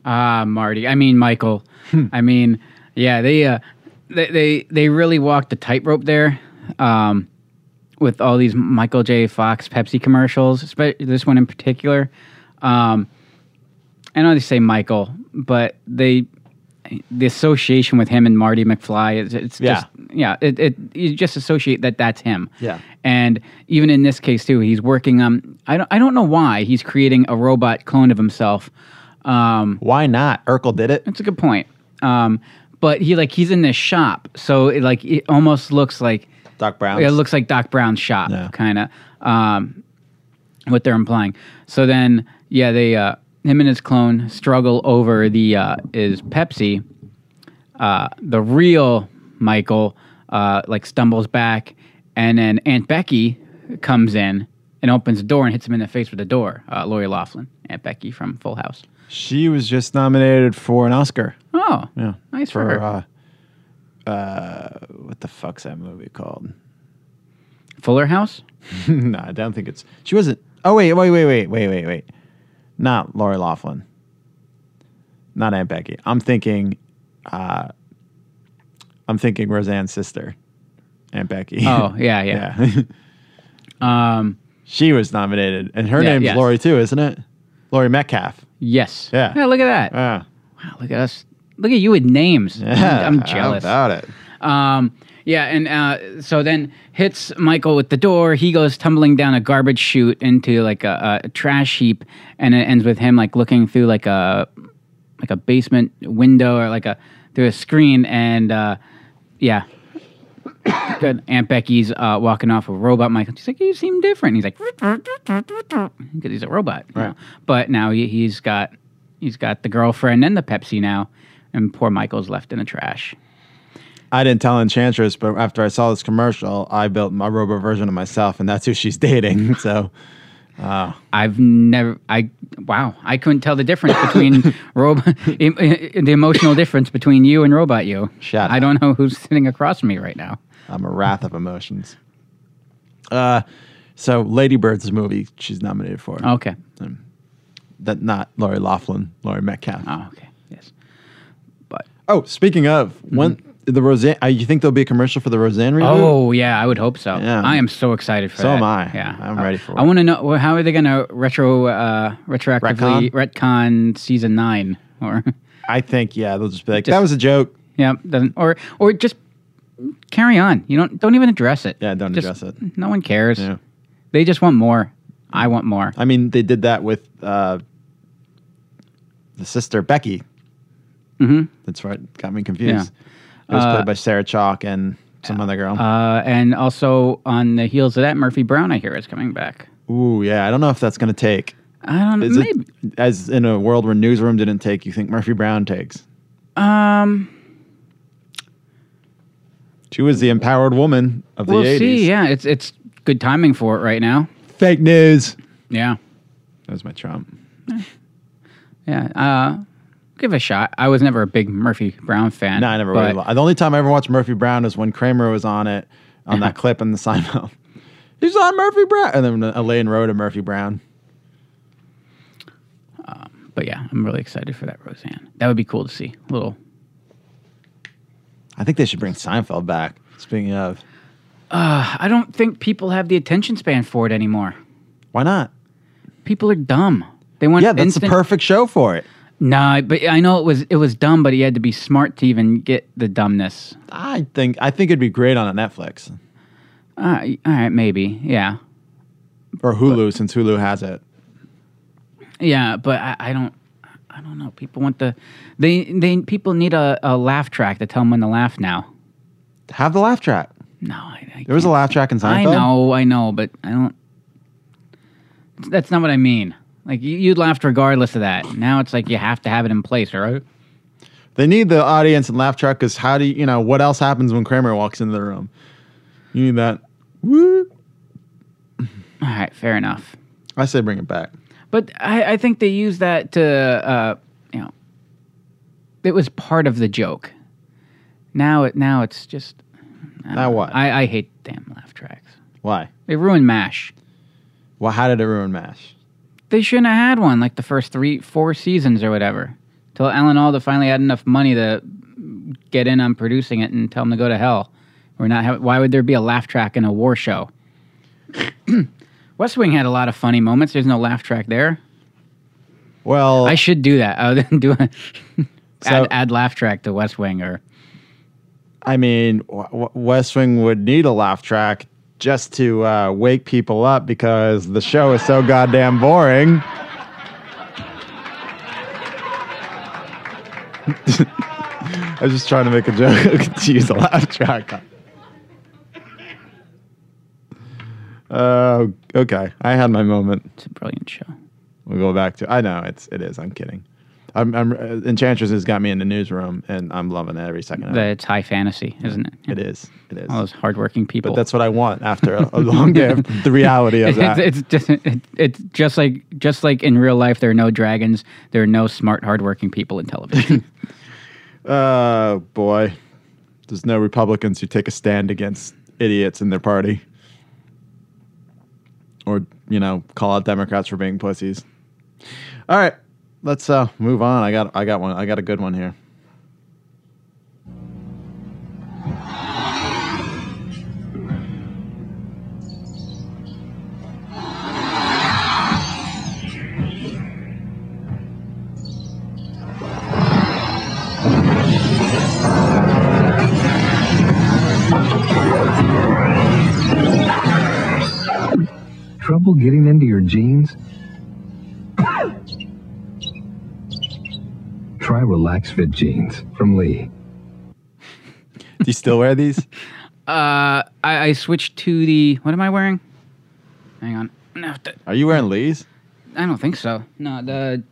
Ah, Marty. I mean, Michael. I mean, yeah, they, uh, they, they, they really walked the tightrope there, um, with all these Michael J. Fox Pepsi commercials, this one in particular. Um, I know they say Michael, but they... the association with him and Marty McFly is it's yeah. just yeah it, it you just associate that that's him yeah and even in this case too he's working um I don't I don't know why he's creating a robot clone of himself um why not Urkel did it that's a good point um but he like he's in this shop so it like it almost looks like Doc Brown's it looks like Doc Brown's shop yeah. kind of um what they're implying so then yeah they uh him and his clone struggle over the uh, is Pepsi. Uh, the real Michael uh, like stumbles back, and then Aunt Becky comes in and opens the door and hits him in the face with the door. Uh, Lori Loughlin, Aunt Becky from Full House. She was just nominated for an Oscar. Oh, yeah, nice for, for her. Uh, uh, what the fuck's that movie called? Fuller House? No, I don't think it's. She wasn't. Oh wait, wait, wait, wait, wait, wait, wait. Not Lori Loughlin. Not Aunt Becky. I'm thinking uh, I'm thinking Roseanne's sister, Aunt Becky. Oh, yeah, yeah. yeah. um, she was nominated. And her yeah, name's yes. Lori too, isn't it? Lori Metcalf. Yes. Yeah. Yeah, look at that. Yeah. Wow, look at us. Look at you with names. Yeah, I'm, I'm jealous. How about it? Um, yeah, and uh, so then hits Michael with the door. He goes tumbling down a garbage chute into like a, a trash heap, and it ends with him like looking through like a like a basement window or like a through a screen. And uh, yeah, good. Aunt Becky's uh, walking off with robot Michael. She's like, "You seem different." And he's like, "Because he's a robot." Right. You know? But now he, he's got he's got the girlfriend and the Pepsi now, and poor Michael's left in the trash. I didn't tell Enchantress, but after I saw this commercial, I built my robot version of myself, and that's who she's dating. So Uh, I've never, I, wow, I couldn't tell the difference between robot, the emotional difference between you and robot you. Shut I up. Don't know who's sitting across from me right now. I'm a wrath of emotions. Uh, so Lady Bird's movie she's nominated for. Okay. Um, that not Lori Laughlin, Lori Metcalf. Oh, okay. Yes. But oh, speaking of, mm-hmm. when the Roseanne, uh, you think there'll be a commercial for the Roseanne reboot? Oh, yeah, I would hope so. Yeah. I am so excited for so that. So am I. Yeah. I'm uh, ready for it. I want to know, well, how are they going to retro, uh, retroactively retcon? retcon season nine? Or I think, yeah, they'll just be like, just, that was a joke. Yeah, doesn't, or or just carry on. You don't don't even address it. Yeah, don't just, address it. No one cares. Yeah. They just want more. I want more. I mean, they did that with uh, the sister, Becky. Mm-hmm. That's right. Got me confused. Yeah. It was played uh, by Sarah Chalk and some uh, other girl. Uh, and also on the heels of that, Murphy Brown, I hear, is coming back. Ooh, yeah. I don't know if that's going to take. I don't know. Maybe. It, as in a world where Newsroom didn't take, you think Murphy Brown takes? Um, She was the empowered woman of the we'll eighties. We'll see, yeah. It's, it's good timing for it right now. Fake news. Yeah. That was my Trump. Yeah. yeah uh... Give it a shot. I was never a big Murphy Brown fan. No, I never really watched. The only time I ever watched Murphy Brown is when Kramer was on it, on that clip in the Seinfeld. He's on Murphy Brown. And then Elaine wrote a Murphy Brown. Um, but yeah, I'm really excited for that Roseanne. That would be cool to see. A little. I think they should bring Seinfeld back. Speaking of. Uh, I don't think people have the attention span for it anymore. Why not? People are dumb. They want Yeah, that's instant- the perfect show for it. No, but I know it was it was dumb, but he had to be smart to even get the dumbness. I think I think it'd be great on a Netflix. Uh, all right, maybe, yeah. Or Hulu, but, since Hulu has it. Yeah, but I, I don't, I don't know. People want the, they they people need a, a laugh track to tell them when to laugh now. Have the laugh track. No, I, I there can't. was a laugh track in Seinfeld. I know, I know, but I don't. That's not what I mean. Like, you laughed regardless of that. Now it's like you have to have it in place, right? They need the audience and laugh track because how do you, you know, what else happens when Kramer walks into the room? You need that. Woo. All right, fair enough. I say bring it back. But I, I think they use that to, uh, you know, it was part of the joke. Now it, now it's just. Uh, now what? I, I hate damn laugh tracks. Why? They ruined MASH. Well, how did it ruin MASH? They shouldn't have had one, like the first three, four seasons or whatever. Till Alan Alda finally had enough money to get in on producing it and tell them to go to hell. We're not. Ha- why would there be a laugh track in a war show? West Wing had a lot of funny moments. There's no laugh track there. Well, I should do that. I would do a so, add, add laugh track to West Wing, or I mean, w- West Wing would need a laugh track. Just to uh, wake people up because the show is so goddamn boring. I was just trying to make a joke to use a laugh track. Uh, okay, I had my moment. It's a brilliant show. We'll go back to. I know it's it is. I'm kidding. I'm, I'm Enchantress has got me in the newsroom, and I'm loving it every second of it. It's high fantasy, isn't it? Yeah. It is. It is. All those hardworking people. But that's what I want after a, a long day of the reality of it's, that. It's, it's just it, it's just like just like in real life, there are no dragons. There are no smart, hardworking people in television. Oh, uh, boy. There's no Republicans who take a stand against idiots in their party. Or, you know, call out Democrats for being pussies. All right. Let's uh, move on. I got, I got one. I got a good one here. Trouble getting into your jeans? Try Relax Fit Jeans from Lee. Do you still wear these? uh, I, I switched to the... What am I wearing? Hang on. No, the, Are you wearing Lee's? I don't think so. No, the...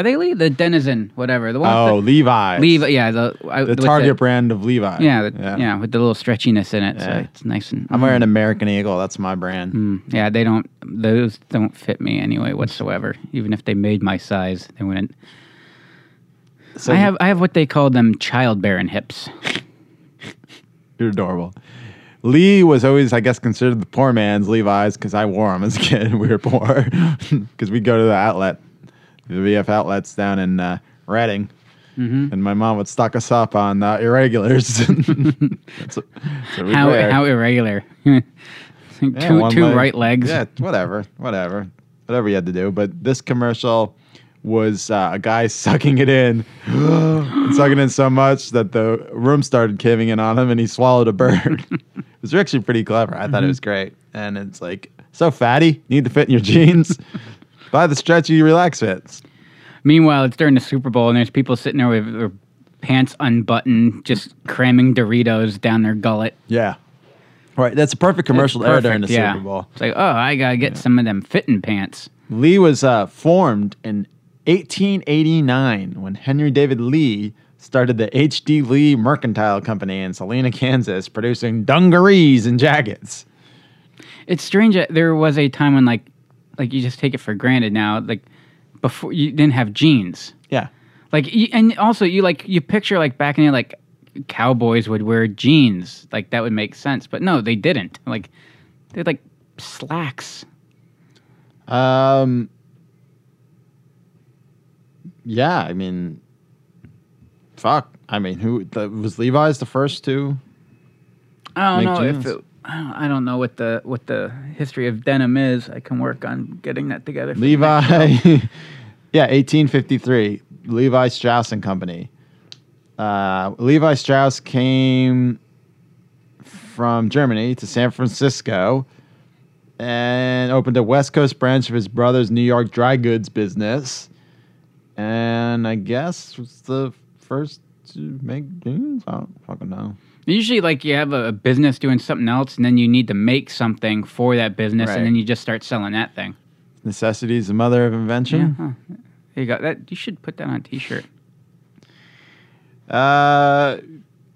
Are they Lee? The Denizen, whatever. The one oh, with the, Levi's. Levi, yeah. The, I, the Target the, brand of Levi's. Yeah, the, yeah, yeah, with the little stretchiness in it, yeah. So it's nice and... Mm. I'm wearing American Eagle. That's my brand. Mm. Yeah, they don't... Those don't fit me anyway whatsoever. Even if they made my size, they wouldn't. So I have I have what they call them childbearing hips. You're adorable. Lee was always, I guess, considered the poor man's Levi's because I wore them as a kid. We were poor because we'd go to the outlet. The V F outlets down in uh, Reading. Mm-hmm. And my mom would stock us up on uh, irregulars. that's a, that's a how, how irregular? two yeah, two leg. Right legs. Yeah, whatever, whatever. Whatever you had to do. But this commercial was uh, a guy sucking it in. And sucking in so much that the room started caving in on him and he swallowed a bird. It was actually pretty clever. I mm-hmm. thought it was great. And it's like, so fatty, need to fit in your jeans. By the stretchy relax fits. Meanwhile, it's during the Super Bowl, and there's people sitting there with their pants unbuttoned, just cramming Doritos down their gullet. Yeah. All right, that's a perfect commercial perfect, to air during the yeah. Super Bowl. It's like, oh, I got to get yeah. some of them fitting pants. Lee was uh, formed in eighteen eighty-nine when Henry David Lee started the H D Lee Mercantile Company in Salina, Kansas, producing dungarees and jackets. It's strange that there was a time when, like, Like, you just take it for granted now. Like, before, you didn't have jeans. Yeah. Like, you, and also, you, like, you picture, like, back in the day, like, cowboys would wear jeans. Like, that would make sense. But no, they didn't. Like, they're, like, slacks. Um. Yeah, I mean, fuck. I mean, who, the, was Levi's the first to I don't make know jeans? If it... I don't know what the what the history of denim is. I can work on getting that together. For Levi, yeah, eighteen fifty-three, Levi Strauss and Company. Uh, Levi Strauss came from Germany to San Francisco and opened a West Coast branch of his brother's New York dry goods business. And I guess was the first to make jeans. I don't fucking know. Usually, like, you have a business doing something else, and then you need to make something for that business, right. And then you just start selling that thing. Necessity is the mother of invention. Yeah, huh. There you go. That, you should put that on a T-shirt. Uh,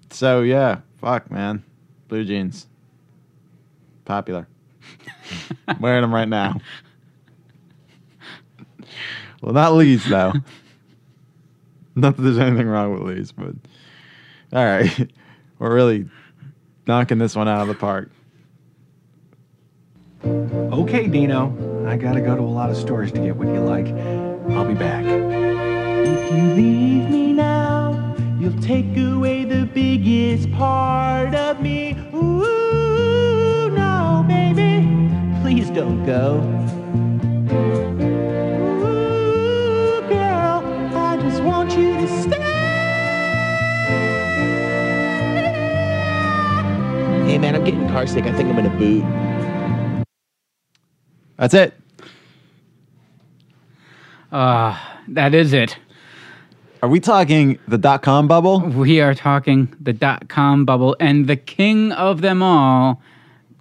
so, yeah. Fuck, man. Blue jeans. Popular. I'm wearing them right now. Well, not Lee's, though. Not that there's anything wrong with Lee's, but... All right. We're really knocking this one out of the park. Okay, Dino. I gotta go to a lot of stores to get what you like. I'll be back. If you leave me now, you'll take away the biggest part of me. Ooh, no, baby. Please don't go. Ooh, girl, I just want you to stay. Hey, man, I'm getting car sick. I think I'm in a boot. That's it. Uh, that is it. Are we talking the dot-com bubble? We are talking the dot-com bubble and the king of them all,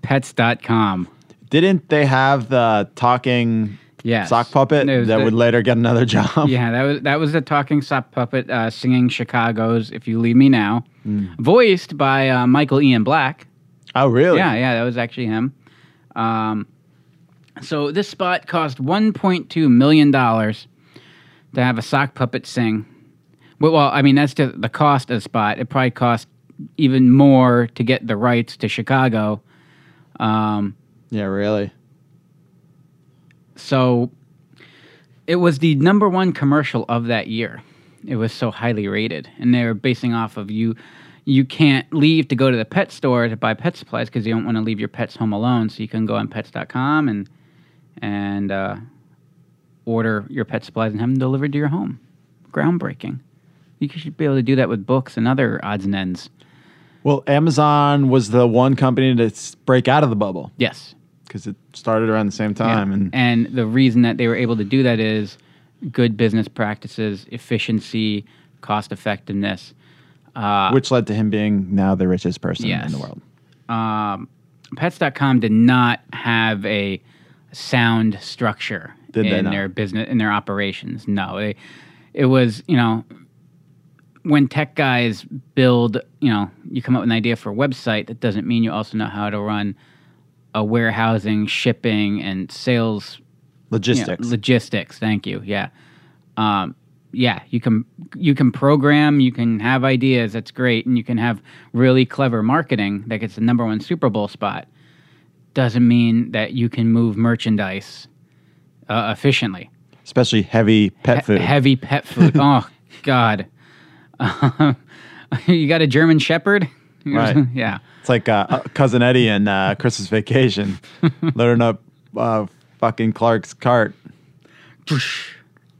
pets dot com. Didn't they have the talking yes. sock puppet that the, would later get another job? Yeah, that was that was the talking sock puppet uh, singing Chicago's If You Leave Me Now, mm. voiced by uh, Michael Ian Black. Oh, really? Yeah, yeah, that was actually him. Um, so this spot cost one point two million dollars to have a sock puppet sing. Well, well, I mean, that's just the cost of the spot. It probably cost even more to get the rights to Chicago. Um, yeah, really? So it was the number one commercial of that year. It was so highly rated. And they were basing off of you... You can't leave to go to the pet store to buy pet supplies because you don't want to leave your pets home alone. So you can go on pets dot com and and uh, order your pet supplies and have them delivered to your home. Groundbreaking. You should be able to do that with books and other odds and ends. Well, Amazon was the one company to break out of the bubble. Yes. Because it started around the same time. Yeah. And, and the reason that they were able to do that is good business practices, efficiency, cost effectiveness. Uh, Which led to him being now the richest person yes. in the world. Um, pets dot com did not have a sound structure did in their business in their operations. No, they it was, you know, when tech guys build, you know, you come up with an idea for a website, that doesn't mean you also know how to run a warehousing, shipping, and sales logistics. You know, logistics. Thank you. Yeah. Um, yeah. You can, you can program, you can have ideas. That's great. And you can have really clever marketing that gets the number one Super Bowl spot. Doesn't mean that you can move merchandise uh, efficiently. Especially heavy pet he- food. Heavy pet food. Oh, God. Uh, you got a German Shepherd? Right. Yeah. It's like uh, Cousin Eddie in uh, Christmas Vacation loading up uh, fucking Clark's cart.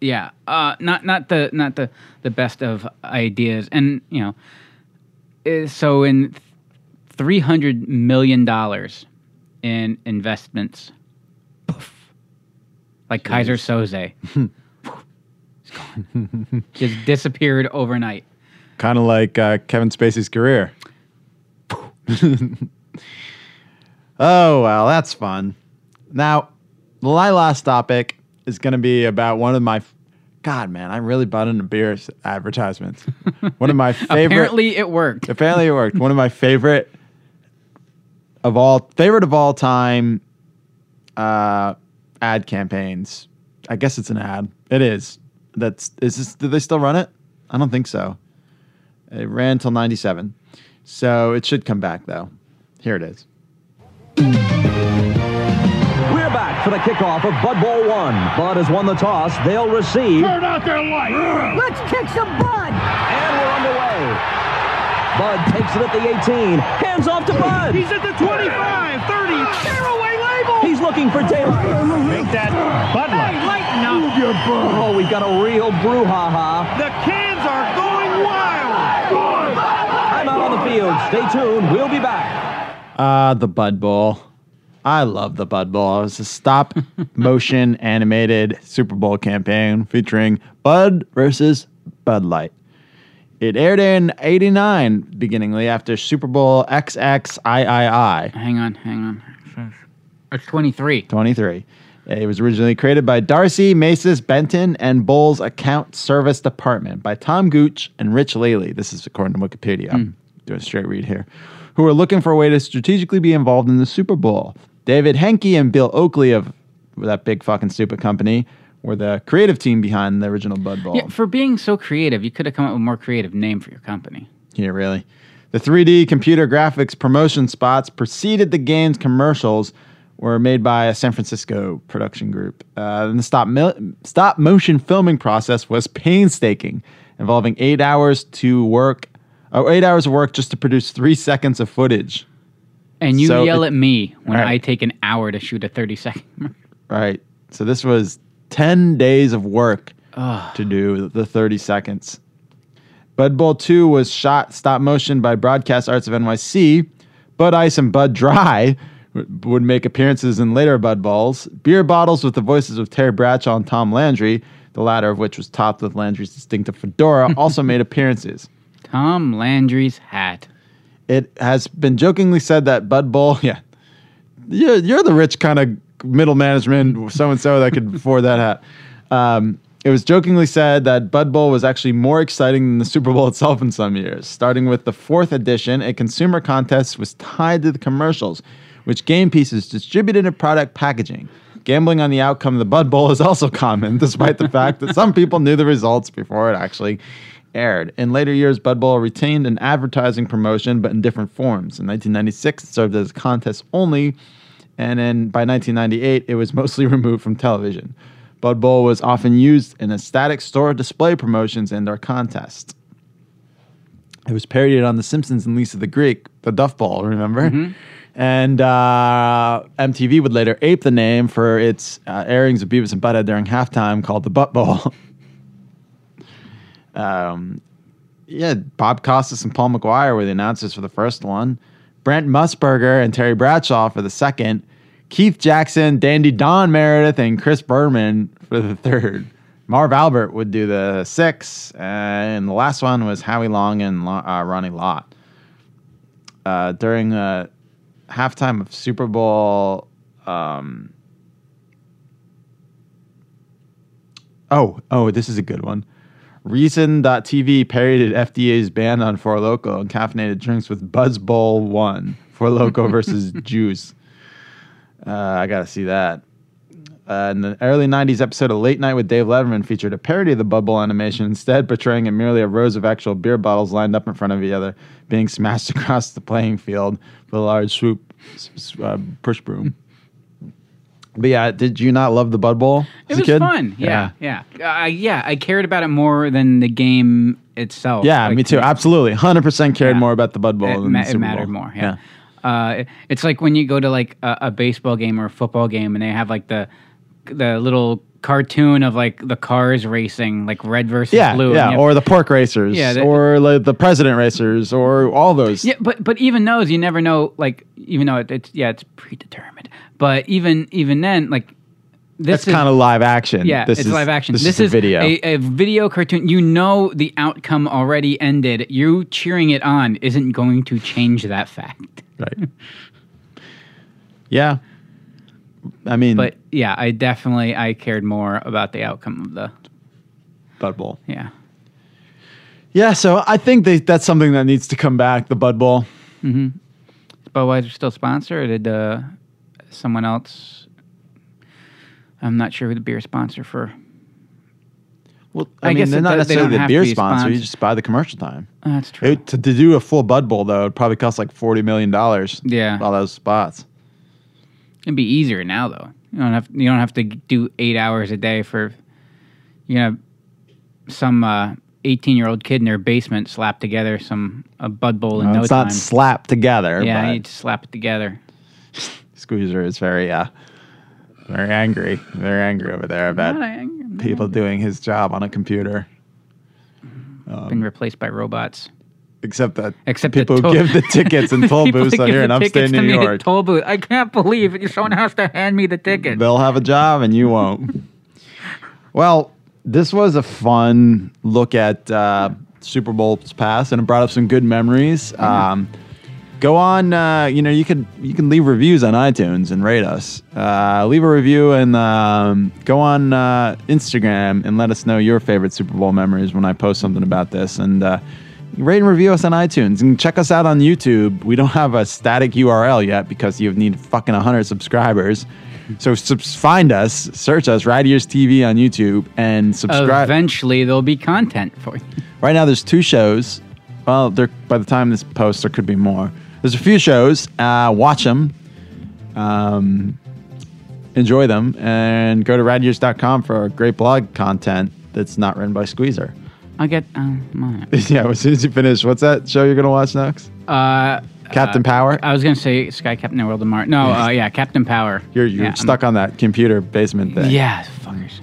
Yeah. Uh, not not the not the, the best of ideas. And, you know, so in three hundred million dollars in investments, poof, like jeez. Kaiser Soze. Just disappeared overnight. Kind of like uh, Kevin Spacey's career. Oh, well, that's fun. Now, my last topic is going to be about one of my... F- God, man, I'm really bought into beer advertisements. One of my favorite... Apparently it worked. Apparently it worked. One of my favorite of all... Favorite of all time uh, ad campaigns. I guess it's an ad. It is. That's is this, do they still run it? I don't think so. It ran till ninety-seven. So it should come back, though. Here it is. We're back for the kickoff of Bud Bowl one. Bud has won the toss. They'll receive. Turn out their light. Let's kick some Bud. And we're underway. Bud takes it at the eighteen. Hands off to Bud. He's at the twenty-five, thirty. Tearaway label. He's looking for daylight. Make that Bud Light. Hey, lighten up. Oh, we've got a real brouhaha. The cans are going wild. I'm out on the field. Stay tuned. We'll be back. Ah, uh, the Bud Bowl. I love the Bud Bowl. It was a stop motion animated Super Bowl campaign featuring Bud versus Bud Light. It aired in eighty-nine, beginningly after Super Bowl twenty-three. Hang on, hang on. It's twenty-three. twenty-three. It was originally created by Darcy, Maces, Benton, and Bowles Account Service Department by Tom Gooch and Rich Laley. This is according to Wikipedia. Mm. I'm doing a straight read here. Who are looking for a way to strategically be involved in the Super Bowl. David Henke and Bill Oakley of that big fucking stupid company were the creative team behind the original Bud Bowl. Yeah, for being so creative, you could have come up with a more creative name for your company. Yeah, really. The three D computer graphics promotion spots preceded the game's commercials, were made by a San Francisco production group. Uh, and the stop, mil- stop motion filming process was painstaking, involving eight hours to work, oh, eight hours of work just to produce three seconds of footage. And you so yell it, at me when right. I take an hour to shoot a thirty second. Right. So this was ten days of work Ugh. to do the thirty seconds. Bud Bowl two was shot stop motion by Broadcast Arts of N Y C. Bud Ice and Bud Dry would make appearances in later Bud Bowls. Beer bottles with the voices of Terry Bradshaw and Tom Landry, the latter of which was topped with Landry's distinctive fedora, also made appearances. Tom Landry's hat. It has been jokingly said that Bud Bowl, yeah, you're, you're the rich kind of middle management, so-and-so that could afford that hat. Um, it was jokingly said that Bud Bowl was actually more exciting than the Super Bowl itself in some years. Starting with the fourth edition, a consumer contest was tied to the commercials, which game pieces distributed in product packaging. Gambling on the outcome of the Bud Bowl is also common, despite the fact that some people knew the results before it actually aired. In later years, Bud Bowl retained an advertising promotion, but in different forms. In nineteen ninety-six, it served as a contest only, and then by nineteen ninety-eight, it was mostly removed from television. Bud Bowl was often used in a static store display promotions and or contests. It was parodied on The Simpsons and Lisa the Greek, the Duff Ball, remember? Mm-hmm. And uh, M T V would later ape the name for its uh, airings of Beavis and Butthead during halftime called the Butt Bowl. um, yeah, Bob Costas and Paul McGuire were the announcers for the first one. Brent Musburger and Terry Bradshaw for the second. Keith Jackson, Dandy Don Meredith, and Chris Berman for the third. Marv Albert would do the six. And the last one was Howie Long and uh, Ronnie Lott. Uh, during... Uh, halftime of Super Bowl um oh oh this is a good one Reason dot T V parodied F D A's ban on Four Loko and caffeinated drinks with Buzz Bowl one. Four Loko versus juice. Uh, I got to see that. Uh, in the early nineties episode of Late Night with Dave Letterman featured a parody of the Bud Bowl animation, instead portraying it merely a rows of actual beer bottles lined up in front of each other, being smashed across the playing field with a large swoop, uh, push broom. But yeah, did you not love the Bud Bowl as a kid? It was fun. Yeah, yeah. Yeah. Uh, yeah, I cared about it more than the game itself. Yeah, like, me too. Absolutely. one hundred percent cared yeah. more about the Bud Bowl it than ma- the Super Bowl. It mattered more, yeah. yeah. Uh, it, it's like when you go to like a, a baseball game or a football game and they have like the... the little cartoon of like the cars racing, like red versus yeah, blue. Yeah, or the pork racers, yeah, the, or like the president racers, or all those. Yeah, but but even those, you never know, like, even though it, it's, yeah, it's predetermined. But even even then, like, this That's kind of live action. Yeah, this it's is, live action. This, this is, is video. A, a video cartoon. You know the outcome already ended. You cheering it on isn't going to change that fact. Right. Yeah. I mean, but yeah, I definitely I cared more about the outcome of the Bud Bowl. Yeah, yeah. So I think they, that's something that needs to come back. The Bud Bowl. Mm-hmm. Is Budweiser still sponsor, or did uh, someone else? I'm not sure who the beer sponsor for. Well, I, I mean, guess they're not necessarily the beer sponsor. You just buy the commercial time. Oh, that's true. It, to, to do a full Bud Bowl, though, it'd probably cost like forty million dollars. Yeah, all those spots. It'd be easier now, though. You don't have you don't have to do eight hours a day for, you know, some uh, eighteen-year-old kid in their basement slap together some a Bud Bowl in no, no it's time. It's not slap together. Yeah, you just slap it together. Squeezer is very, uh, very angry. Very angry over there about people angry. doing his job on a computer. Um, Been replaced by robots. Except that Except people toll- give the tickets in toll booths out here in upstate New York. Toll booth. I can't believe it. Someone has to hand me the ticket. They'll have a job and you won't. Well, this was a fun look at uh, Super Bowl's past, and it brought up some good memories. Um, go on. Uh, you know, you can you can leave reviews on iTunes and rate us. Uh, leave a review and um, go on uh, Instagram and let us know your favorite Super Bowl memories when I post something about this. And uh, rate and review us on iTunes and check us out on YouTube. We don't have a static U R L yet because you need fucking one hundred subscribers. So sub- find us, search us, Rad Years T V on YouTube, and subscribe. Eventually, there'll be content for you. Right now, there's two shows. Well, there, by the time this posts, there could be more. There's a few shows. Uh, watch them. Um, enjoy them. And go to rad years dot com for great blog content that's not written by Squeezer. I'll get... Um, mine. Yeah, as soon as you finish, what's that show you're going to watch next? Uh, Captain uh, Power? I was going to say Sky Captain and World of Mars. No, uh, yeah, Captain Power. You're, you're yeah, stuck I'm, on that computer basement thing. Yeah, fuckers.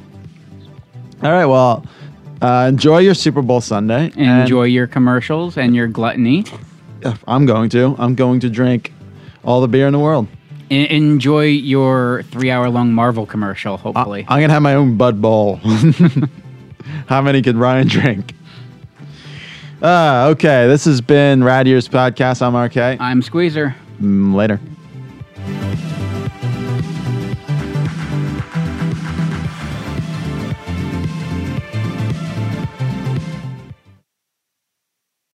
All right, well, uh, enjoy your Super Bowl Sunday. And enjoy your commercials and your gluttony. I'm going to. I'm going to drink all the beer in the world. En- enjoy your three-hour-long Marvel commercial, hopefully. I- I'm going to have my own Bud Bowl. How many could Ryan drink? Uh, okay, this has been Rad Years Podcast. I'm R K. I'm Squeezer. Mm, later.